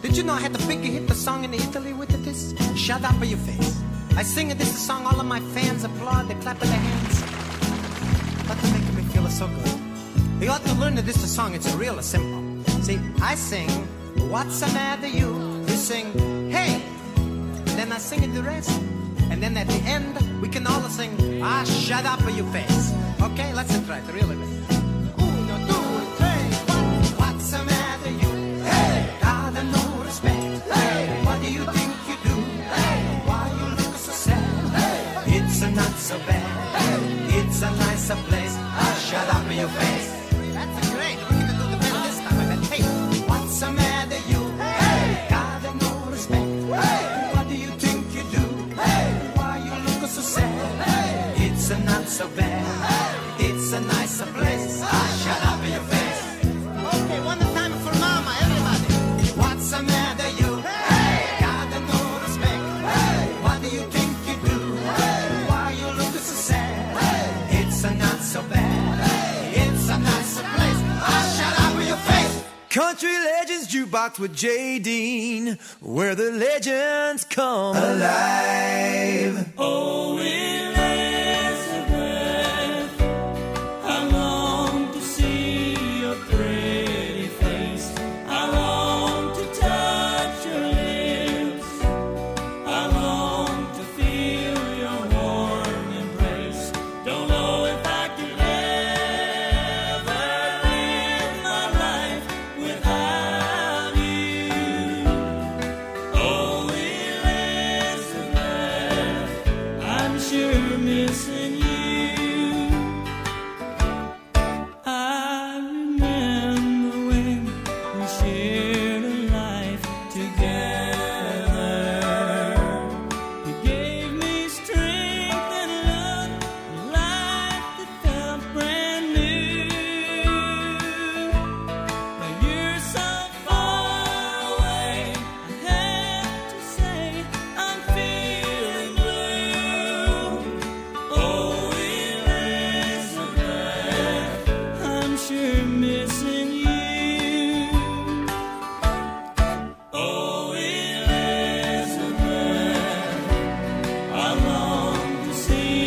Did you know I had the big hit the song in Italy with it is? Shut up your face. I sing it, this song, all of my fans applaud, they clap their hands. But they make me feel so good. You ought to learn that this song, it's real simple. See, I sing, What's the matter you? You sing, hey, then I sing it the rest. And then at the end, we can all sing, ah, shut up you face. Okay, let's try it really good. Uno, two, three, one. What's the matter you? Hey, God, no respect. Hey, what do you think you do? Hey, why you look so sad? Hey, it's not so bad. Hey, it's a nicer place. Ah, shut up your face. That's great. We can do the better this time. I bet. Hey, what's the matter you? Hey, God, no respect. Hey, what do you think you do? Hey, why you look so sad? Hey, it's not so bad. Hey, it's a nicer place. Ah, shut up your face. Okay, one time for Mama, everybody. What's the matter you? Country Legends Jukebox with Jay Dean, where the legends come alive. Oh, it lasts a breath. I long to see your pretty face. I long to touch your lips. I long to feel your warm embrace. Don't know if I can ever live my life without you. Only less than that, I'm sure missing you. I remember when we shared a life together. You gave me strength and love, a life that felt brand new. Now you're so far away, I have to say I'm feeling blue. Oh, it lasts a breath, I'm sure missing you. Oh, it lasts a breath, I long to see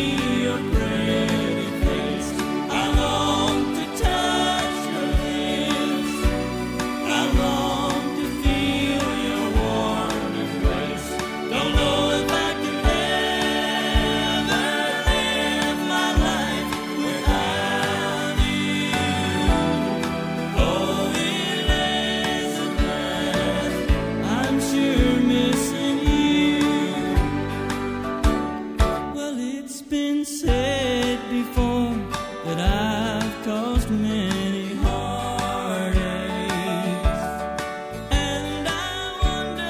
your pretty face. I long to touch your lips. I long to feel your warm embrace. Don't know if I can ever live my life without you. Oh, it lasts a breath, I'm sure missing you. Well, it's been said before that I've caused many heartaches, and I wonder if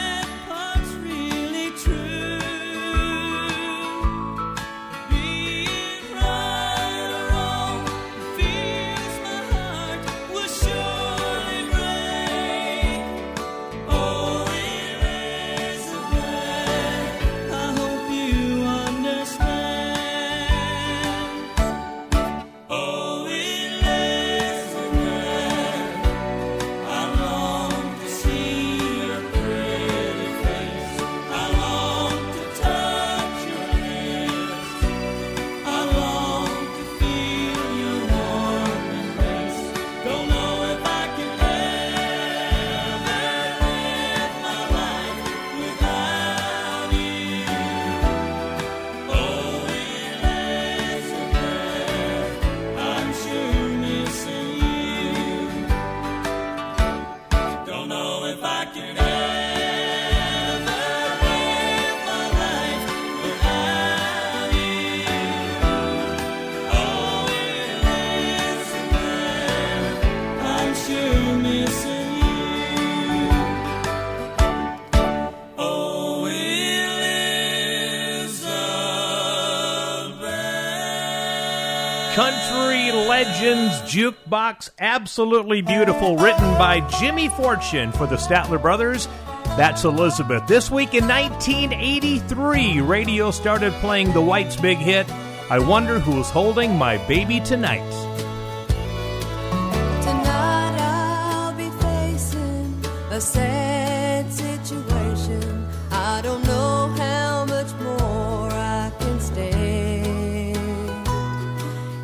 that part's really true. Be it right or wrong, the fears my heart will surely break. Oh, Elizabeth, I hope you understand. Oh, Elizabeth, I long to see your pretty face. I long to touch your lips. I long to feel your warm embrace. Don't know if I can ever live my life without you. Oh, Elizabeth, I'm sure missing you. Don't know if I can ever live my life without you. Oh, Elizabeth, I'm sure missing you. Oh, Elizabeth. Country Legends Jukebox, absolutely beautiful, written by Jimmy Fortune for the Statler Brothers. That's Elizabeth. This week in nineteen eighty-three, radio started playing the Whites' big hit, I Wonder Who's Holding My Baby Tonight. Tonight I'll be facing a sad situation. I don't know how much more I can stay.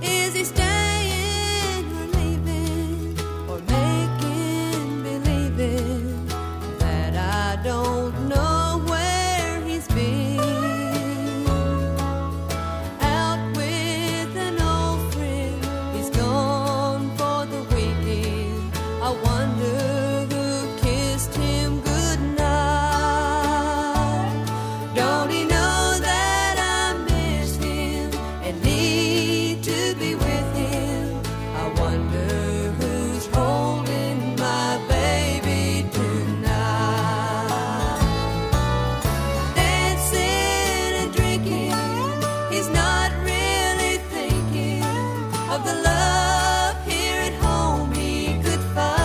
Is he staying or leaving or making of the love here at home he could find.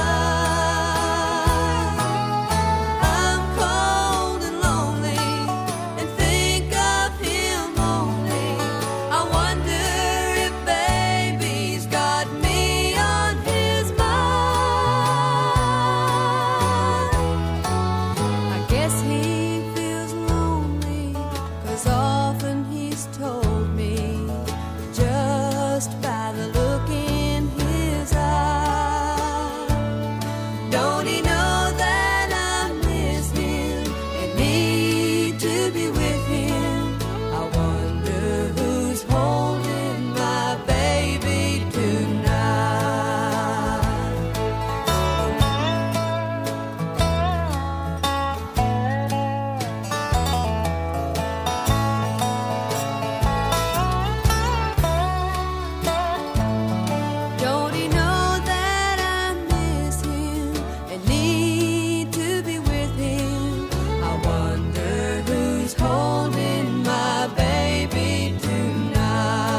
I'm cold and lonely and think of him only. I wonder if baby's got me on his mind. I guess he feels lonely, 'cause often he's told me just by the look in his eye. Don't he know that I miss him and need to be with him? I wonder who's holding my baby tonight. Don't he know that I miss him and need to be with him? I wonder who's holding my baby tonight.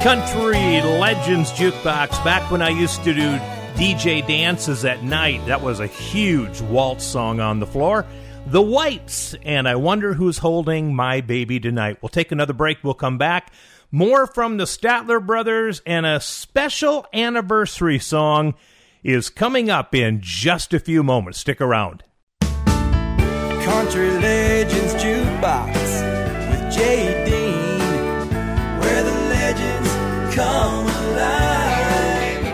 Country Legends Jukebox. Back when I used to do D J dances at night, that was a huge waltz song on the floor. The Whites, and I wonder who's holding my baby tonight. We'll take another break. We'll come back. More from the Statler Brothers, and a special anniversary song is coming up in just a few moments. Stick around. Country Legends Jukebox with Jay Dean, where the legends come alive.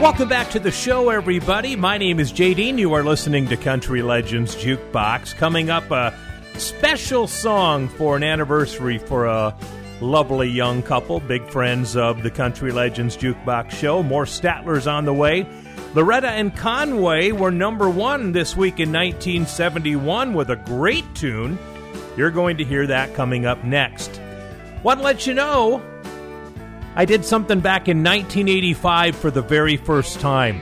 Welcome back to the show, everybody. My name is Jay Dean. You are listening to Country Legends Jukebox. Coming up, a special song for an anniversary for a lovely young couple, big friends of the Country Legends Jukebox show. More Statlers on the way. Loretta and Conway were number one this week in nineteen seventy-one with a great tune. You're going to hear that coming up next. Want to let you know, I did something back in nineteen eighty-five for the very first time.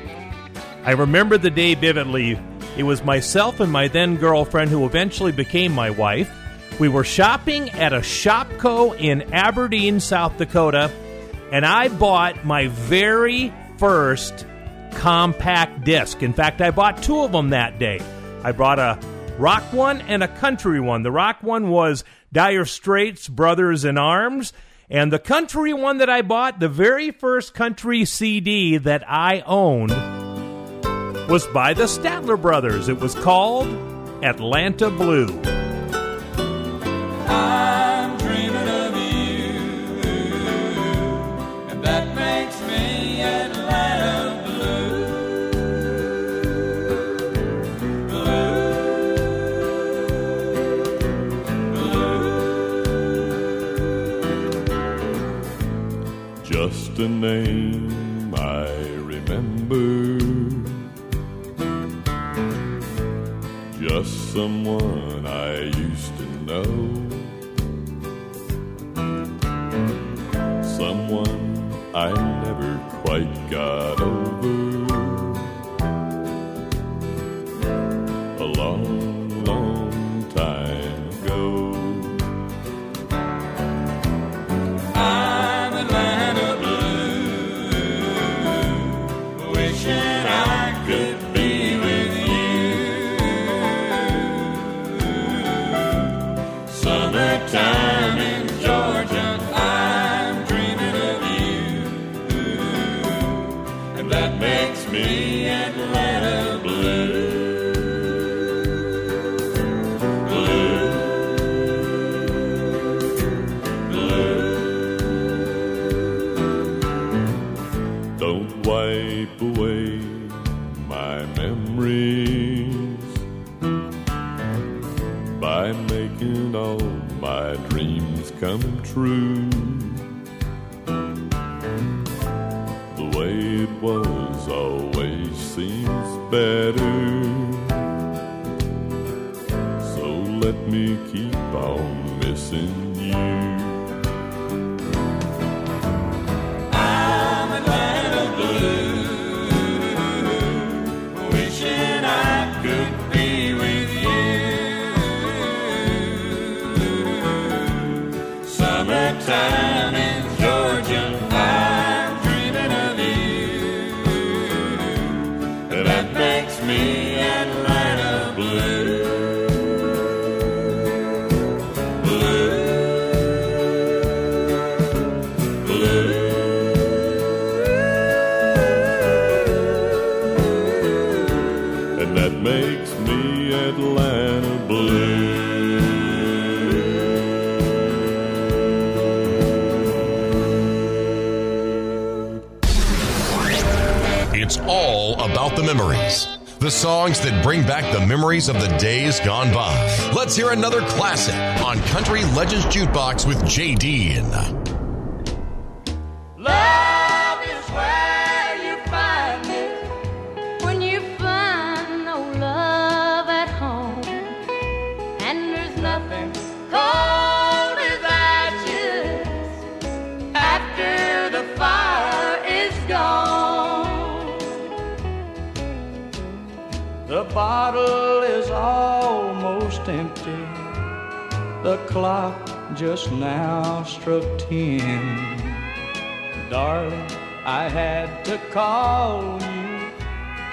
I remember the day vividly. It was myself and my then girlfriend, who eventually became my wife. We were shopping at a Shopko in Aberdeen, South Dakota, and I bought my very first compact disc. In fact, I bought two of them that day. I bought a rock one and a country one. The rock one was Dire Straits, Brothers in Arms, and the country one that I bought, the very first country C D that I owned, was by the Statler Brothers. It was called Atlanta Blue. I'm dreaming of you, and that makes me Atlanta blue, blue, blue. Just a name I remember, just someone I used to know, someone I never quite got over. A long, long time ago. I'm Atlanta blue, wishing I could be with you. Summertime in Georgia, I'm dreaming of you, and that makes me Atlanta blue, blue, blue. Don't wipe away my memories by making all my dreams come true. The way it was always seems better. So let me keep on missing you. I'm Atlanta blue, wishing I could be with you. Summertime in It's all about the memories. The songs that bring back the memories of the days gone by. Let's hear another classic on Country Legends Jukebox with Jay Dean. Love is where you find it when you find no love at home, and there's nothing cold as ashes after the fire is gone. The bottle is almost empty. The clock just now struck ten. Darling, I had to call you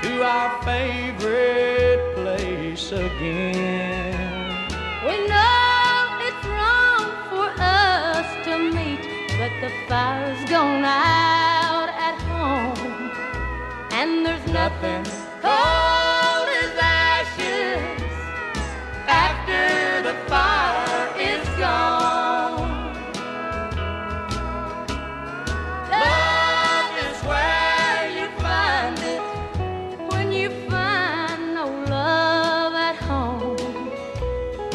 to our favorite place again. We know it's wrong for us to meet, but the fire's gone out at home, and there's nothing cold after the fire is gone. Love is where you find it when you find no love at home,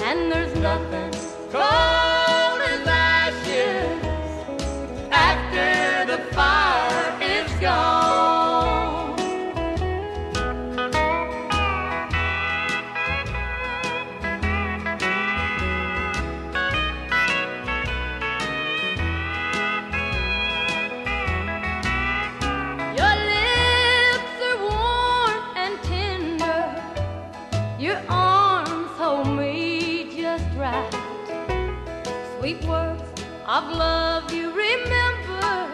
and there's nothing cold as ashes after the fire is gone. Of love you remember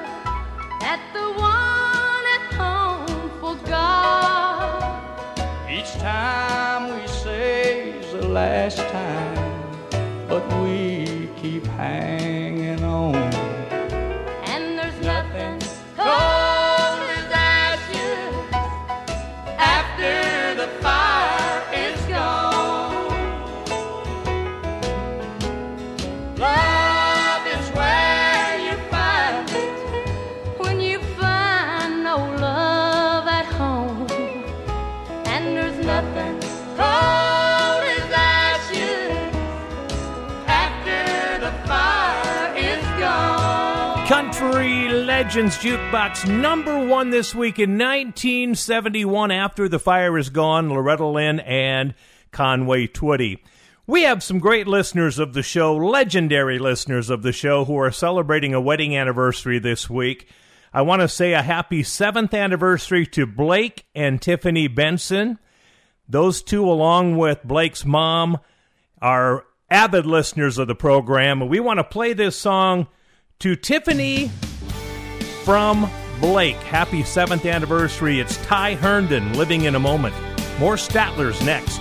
that the one at home forgot. Each time we say's the last time, but we keep hanging on. And there's nothing cold as ashes after the fire is gone. Love Country Legends Jukebox, number one this week in nineteen seventy-one, After the Fire is Gone, Loretta Lynn and Conway Twitty. We have some great listeners of the show, legendary listeners of the show, who are celebrating a wedding anniversary this week. I want to say a happy seventh anniversary to Blake and Tiffany Benson. Those two, along with Blake's mom, are avid listeners of the program, and we want to play this song to Tiffany from Blake. Happy seventh anniversary. It's Ty Herndon, Living in a Moment. More Statlers next.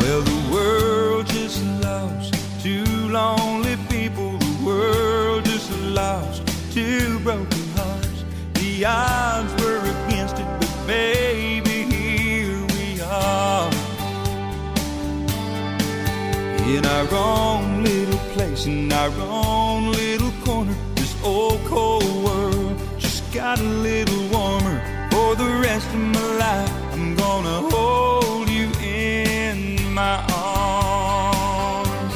Well, the world just lost two lonely people. The world just lost two broken hearts. The odds were against it, but baby, in our own little place, in our own little corner, this old cold world just got a little warmer. For the rest of my life, I'm gonna hold you in my arms.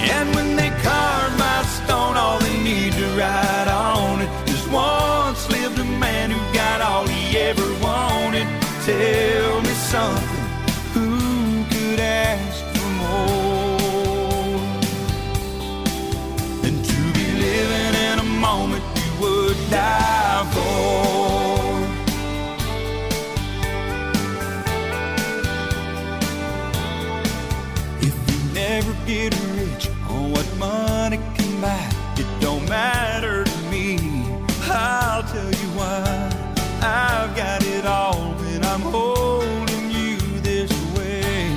And when they carve my stone, all they need to write on it is once lived a man who got all he ever wanted. Tell me something, who could ask for more than to be living in a moment you would die for? If you never get rich on what money can buy, it don't matter to me. I'll tell you why. I've got it all and I'm holding you this way.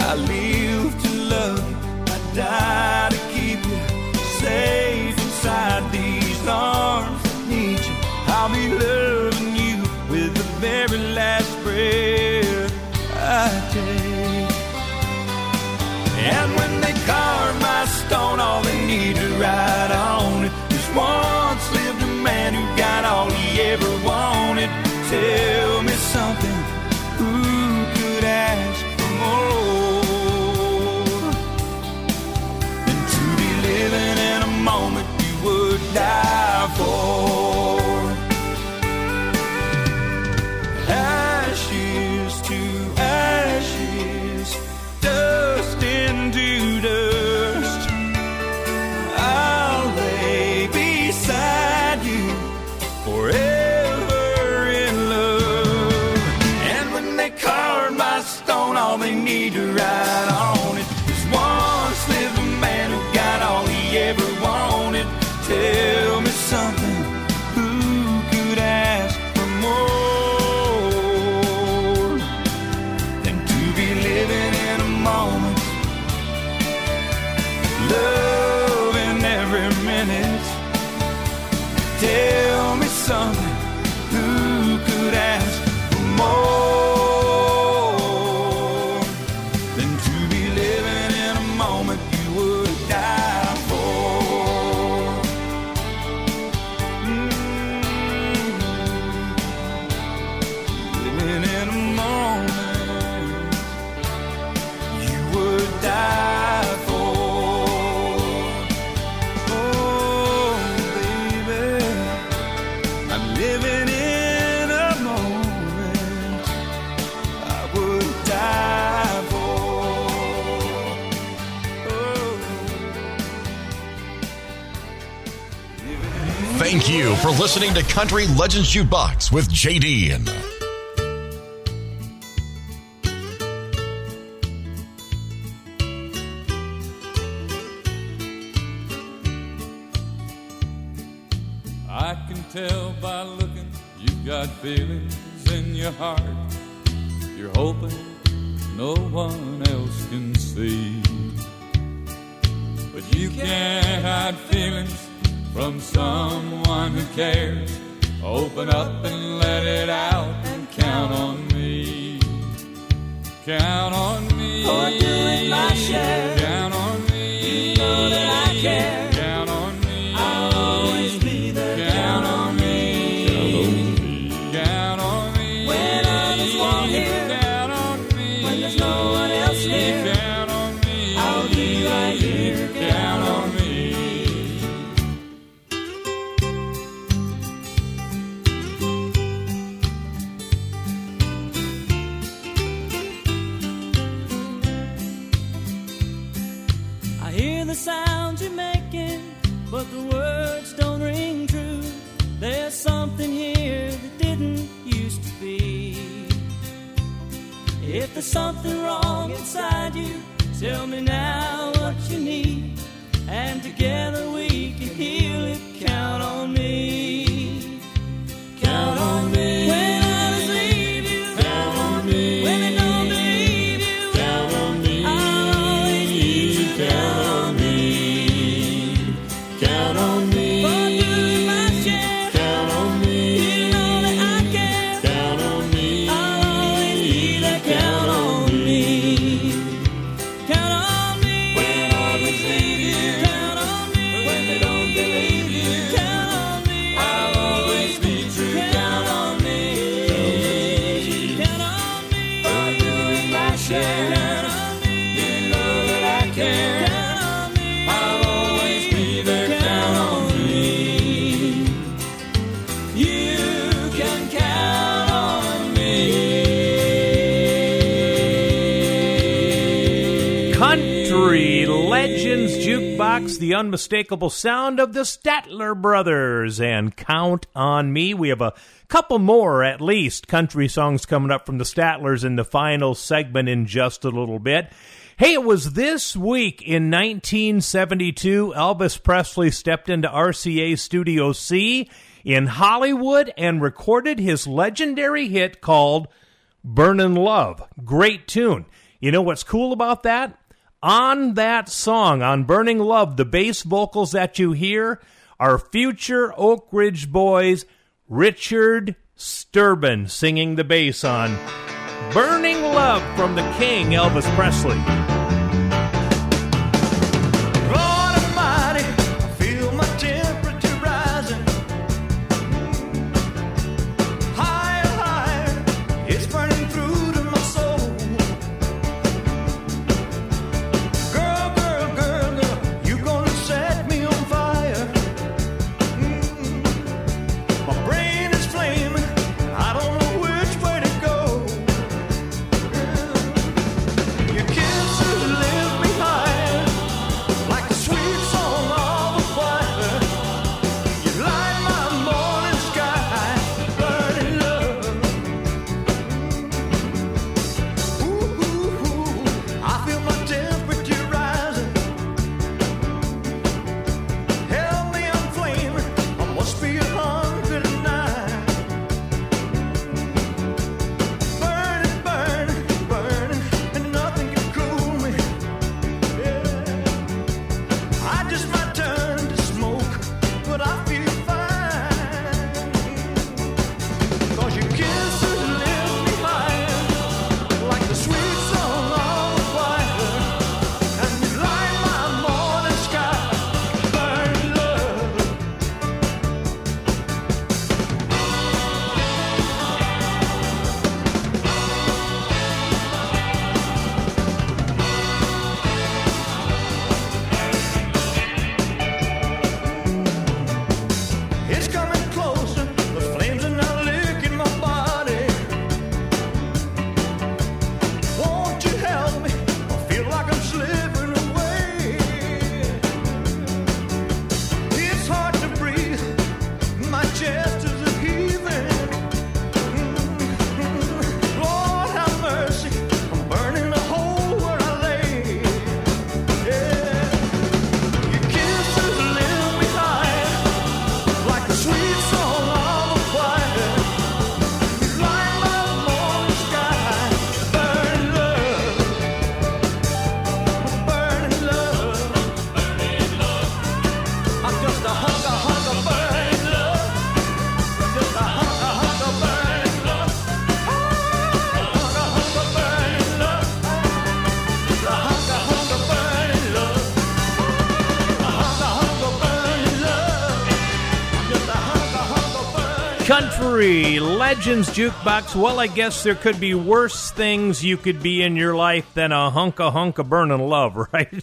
I live to love you, I die to keep you safe inside these arms that need you. I'll be loving you with the very last breath I take. nothing. Who could ask for more than to be living in a moment you would die for? Ashes to ashes, dust into dust, I'll lay beside you forever. All they need to ride on it is one sliver man who got all he ever wanted. Tell me something, who could ask for more than to be living in a moment, loving every minute? Tell me something, who could ask for more? Thank you for listening to Country Legends Jukebox with Jay Dean. I can tell by looking, you've got feelings in your heart. You're hoping no one else can see. But you can't hide feelings from someone who cares. Open up and let it out, and count on me. Count on me for doing my share. Count on me, you know that I care. Count on me, I'll always be there. Count, count on me, count on me, when others won't hear. Count on me, when there's no one else here. Count on me, I'll be right here. Count on me. But the words don't ring true. There's something here that didn't used to be. If there's something wrong inside you, tell me now what you need, and together we can heal it. Count on me. Count on me. When others leave you, count on me. When they don't believe you, count on me. I'll always need you. Count on me. Count on me for doing my share. Count on me, you know that I care. Count on me, I'll always be there. Count on me, count on me. When others leave you, count on me. When they don't believe you, count on me. I'll always be true. Count on me, count on me for doing my share. Count on me, you know that I care. Jukebox, the unmistakable sound of the Statler Brothers and Count on Me. We have a couple more, at least, country songs coming up from the Statlers in the final segment in just a little bit. Hey, it was this week in nineteen seventy-two, Elvis Presley stepped into R C A Studio C in Hollywood and recorded his legendary hit called Burnin' Love. Great tune. You know what's cool about that? On that song, on Burning Love, the bass vocals that you hear are future Oak Ridge Boys Richard Sturban singing the bass on Burning Love from the King, Elvis Presley. It's Country Legends Jukebox. Well, I guess there could be worse things you could be in your life than a hunka-hunka burning love, right?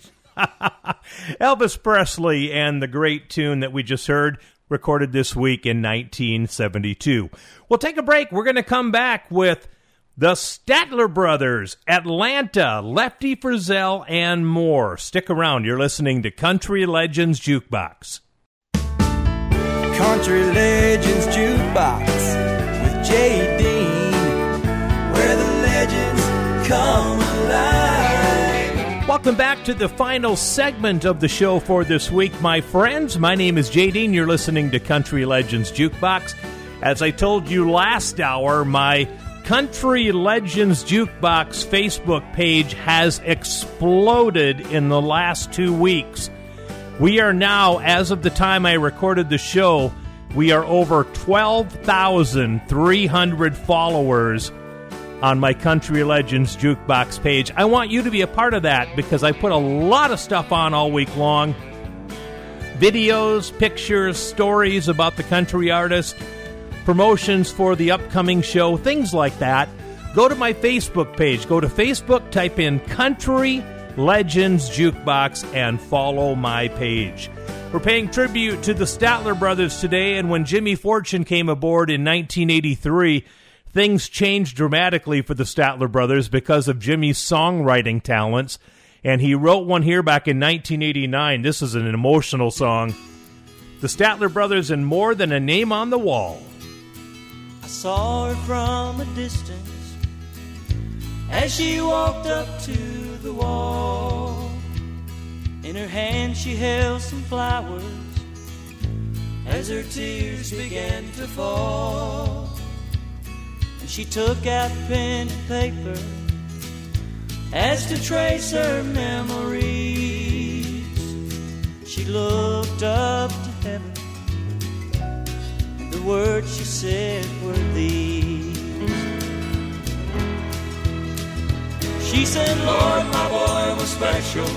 Elvis Presley and the great tune that we just heard, recorded this week in nineteen seventy-two. We'll take a break. We're going to come back with the Statler Brothers, Atlanta, Lefty Frizzell, and more. Stick around. You're listening to Country Legends Jukebox. Country Legends Jukebox with Jay Dean, where the legends come alive. Welcome back to the final segment of the show for this week, my friends. My name is Jay Dean. You're listening to Country Legends Jukebox. As I told you last hour, my Country Legends Jukebox Facebook page has exploded in the last two weeks. We are now, as of the time I recorded the show, we are over twelve thousand three hundred followers on my Country Legends Jukebox page. I want you to be a part of that because I put a lot of stuff on all week long. Videos, pictures, stories about the country artist, promotions for the upcoming show, things like that. Go to my Facebook page. Go to Facebook, type in Country Legends Jukebox and follow my page. We're paying tribute to the Statler Brothers today, and when Jimmy Fortune came aboard in nineteen eighty-three, things changed dramatically for the Statler Brothers because of Jimmy's songwriting talents, and he wrote one here back in nineteen eighty-nine. This is an emotional song. The Statler Brothers and More Than a Name on the Wall. I saw her from a distance as she walked up to the wall. In her hand she held some flowers as her tears began to fall. And she took out pen and paper as to trace her memories. She looked up to heaven, and the words she said were these. She said, Lord, my boy was special,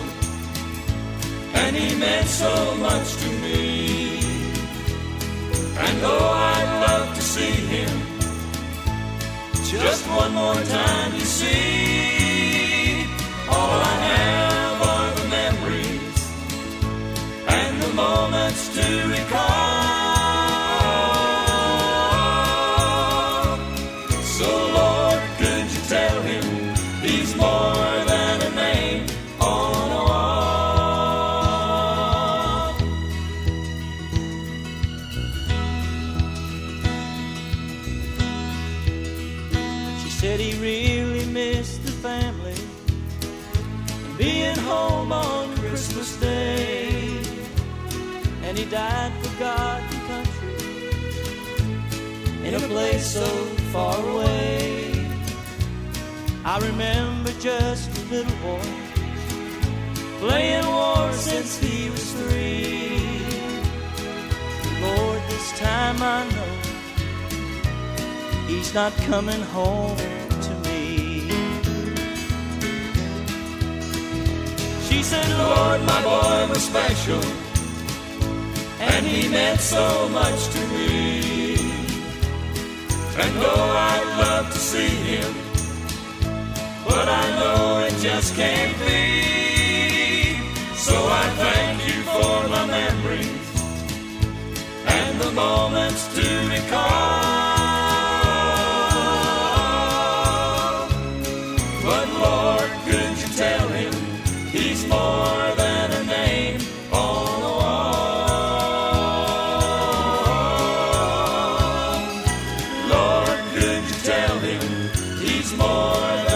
and he meant so much to me. And though I'd love to see him just one more time, you see, all I have are the memories and the moments to recall. So, Lord, could you tell him he's more than a name on a wall. She said he really missed the family and being home on Christmas Day. And he died forgotten country in a place so far away. I remember just a little boy playing war since he was three. Lord, this time I know he's not coming home to me. She said, Lord, my boy was special, and he meant so much to me. And though I'd love to see him, but I know it just can't be. So I thank you for my memories and the moments to recall. But Lord, could you tell him he's more than a name on the wall. Lord, could you tell him he's more than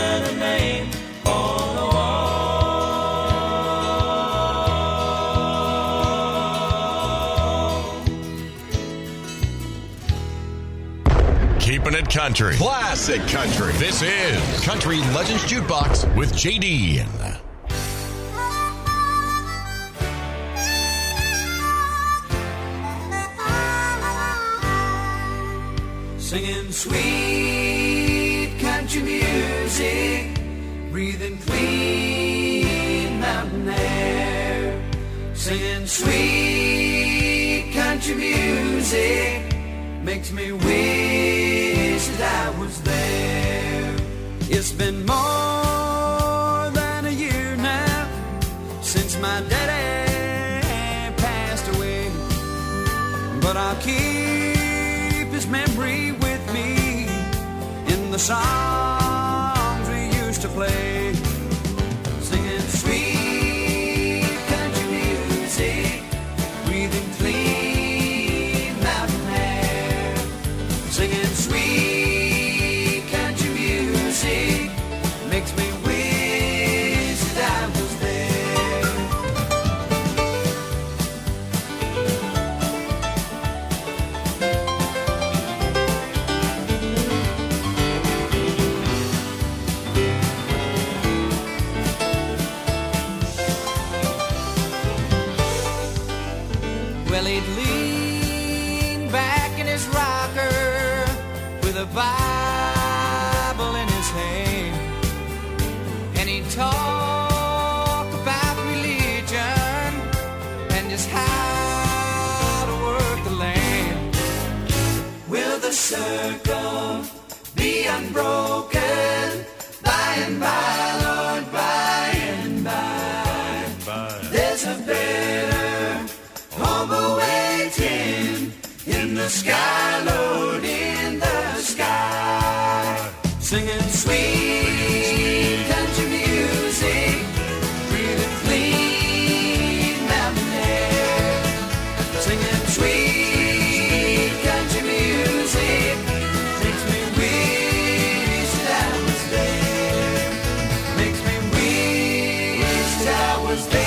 country. Classic country. This is Country Legends Jukebox with Jay Dean. Singing sweet country music, breathing clean mountain air. Singing sweet country music, makes me wish that I was there. It's been more than a year now since my daddy passed away, but I'll keep his memory with me in the songs we used to play, singing sweet country music, breathing clean. Singing sweet country music makes me wish that I was there. Well, he'd lean back in his rocker, the Bible in his hand, and he'd talk about religion and just how to work the land. Will the circle be unbroken by and by, Lord, by and by? By. There's a better home awaiting in the sky, Lord, in the sky. Singing sweet country music, breathing clean mountain air. Singing sweet country music makes me wish that I was there. Makes me wish that I was there.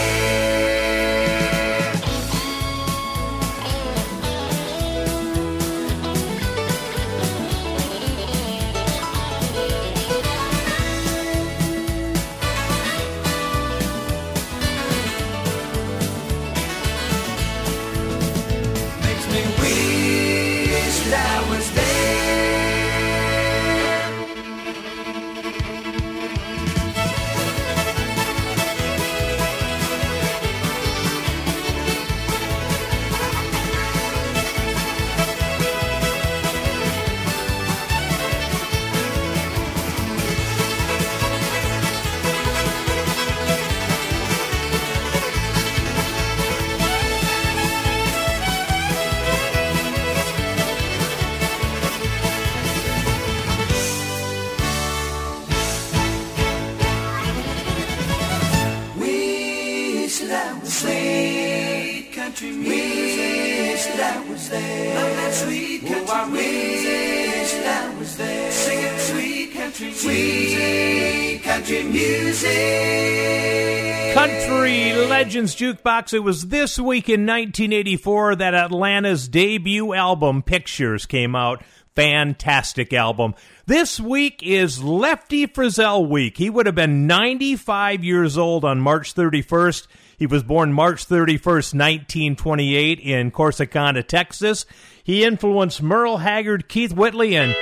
Country Legends Jukebox. It was this week in nineteen eighty-four that Atlanta's debut album, Pictures, came out. Fantastic album. This week is Lefty Frizzell week. He would have been ninety-five years old on March thirty-first. He was born March thirty-first, nineteen twenty-eight in Corsicana, Texas. He influenced Merle Haggard, Keith Whitley, and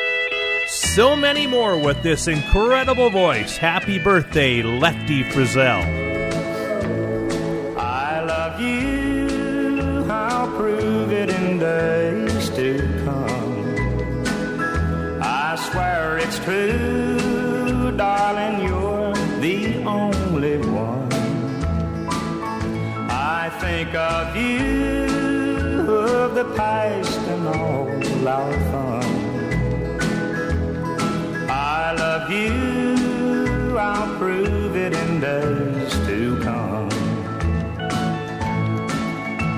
so many more with this incredible voice. Happy birthday, Lefty Frizzell. I love you, I'll prove it in days to come. I swear it's true, darling, you're the only one. I think of you, of the past and all our fun. I love you, I'll prove it in days to come.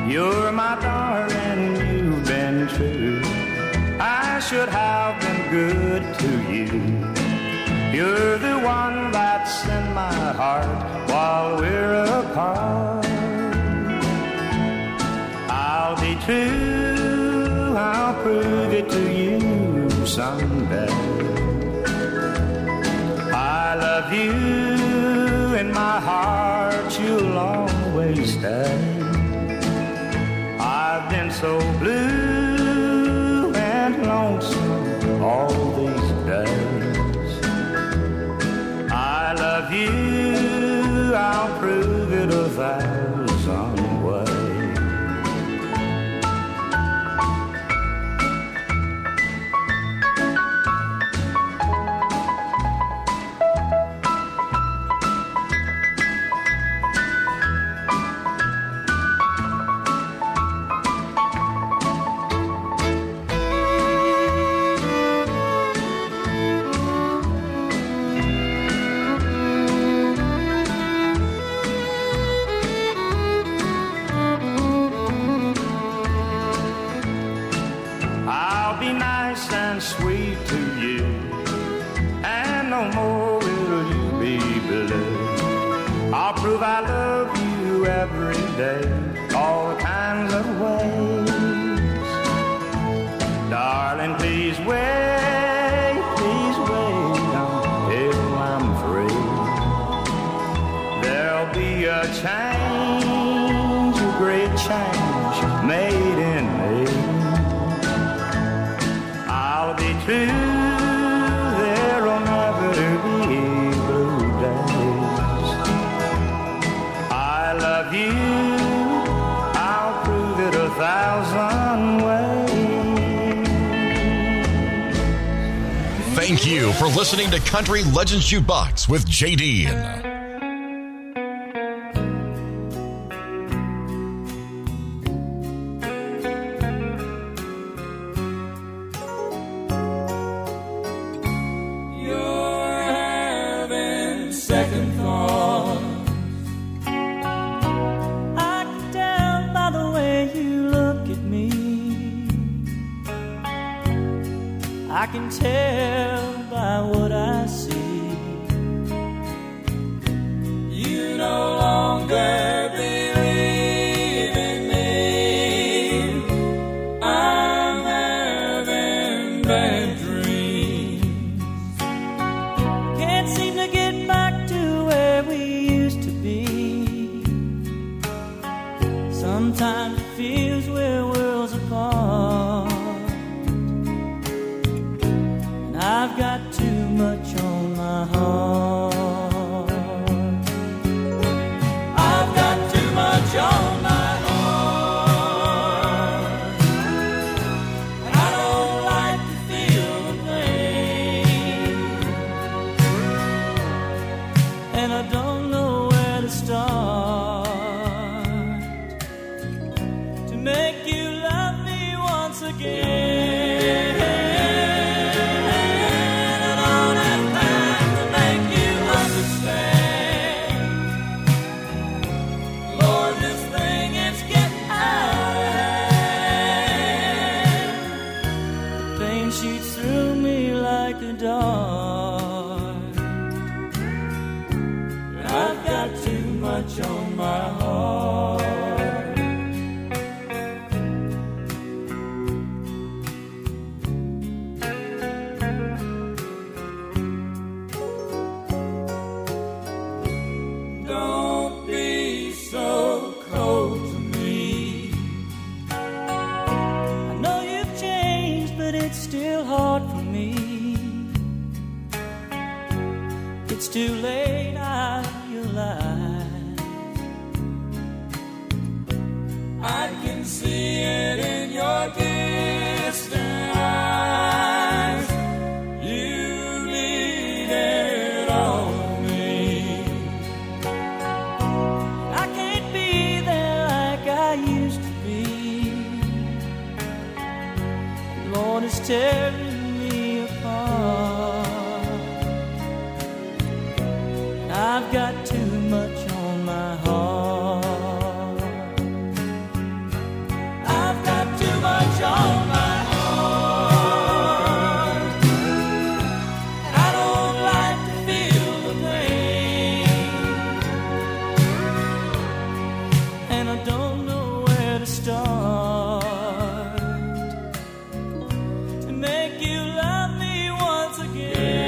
You're my darling, you've been true. I should have been good to you. You're the one that's in my heart while we're apart. I'll be true, I'll prove it to you someday. I love you, in my heart you'll always stay. I've been so blue and lonesome all these days. I love you, I'll prove it a thousand ways. believe. I'll prove I love you every day, all kinds of ways. Darling, please wait, please wait until I'm free. There'll be a change, a great change made in me. I'll be true. Thank you for listening to Country Legends Jukebox with Jay Dean. You're having second thoughts. I can tell by the way you look at me. I can tell. What I see, you no longer believe in me. I'm having bad dreams. Can't seem to get back to where we used to be. Sometimes it feels we're worlds apart, and I've got much on my heart. I've got too much on my heart, and I don't like to feel the pain, and I don't know where to start to make you love me once again. Too late, I realize I can see it in your distant eyes. You leave it all to me. I can't be there like I used to be. The Lord is tearing I've got too much on my heart. I've got too much on my heart. And I don't like to feel the pain. And I don't know where to start to make you love me once again.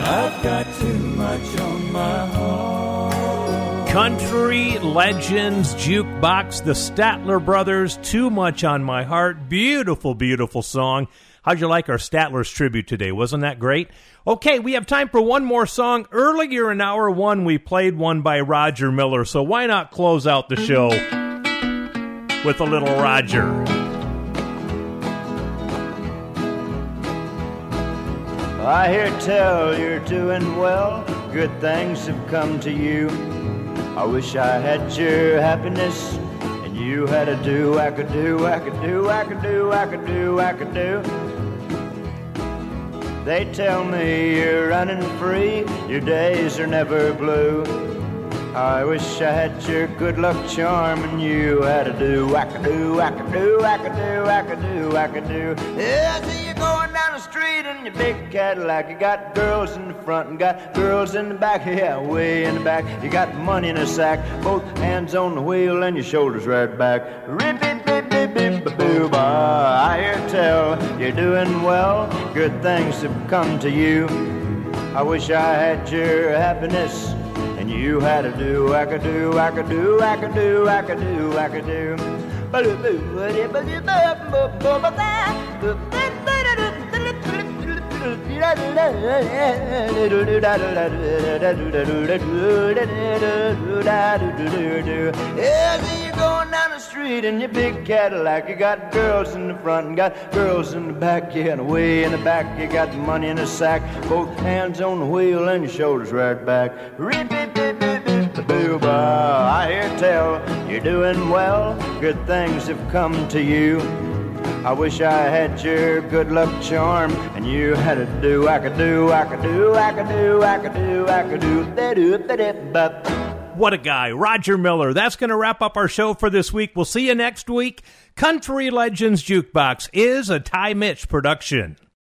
I've got too much on my heart. Country Legends Jukebox, the Statler Brothers, Too Much on My Heart. Beautiful, beautiful song. How'd you like our Statler's tribute today? Wasn't that great? Okay, we have time for one more song. Earlier in hour one, we played one by Roger Miller, so why not close out the show with a little Roger? I hear tell you're doing well. Good things have come to you. I wish I had your happiness and you had a do, I could do, I could do, I could do, I could do, I could do. They tell me you're running free, your days are never blue. I wish I had your good luck charm and you had a do, I could do, I could do, I could do, I could do, I could do. Yeah, I see you going down the street in your big Cadillac. You got girls in the front and got girls in the back. Yeah, way in the back. You got money in a sack. Both hands on the wheel and your shoulders right back. Rip-bip-bip-bip-bip-boo-ba. I hear tell you're doing well. Good things have come to you. I wish I had your happiness. You had a do, I could do, I could do, I could do, I could do, I could do. Yeah, see you going down the street in your big Cadillac. You got girls in the front and got girls in the back. Yeah, and way in the back you got money in a sack. Both hands on the wheel and your shoulders right back. Rip-bip-bip-bip-boo-ba. I hear tell you're doing well. Good things have come to you. I wish I had your good luck charm and you had a do, I could do, I could do, I could do, I could do, I could do, that do, that. What a guy, Roger Miller. That's going to wrap up our show for this week. We'll see you next week. Country Legends Jukebox is a Ty Mitch production.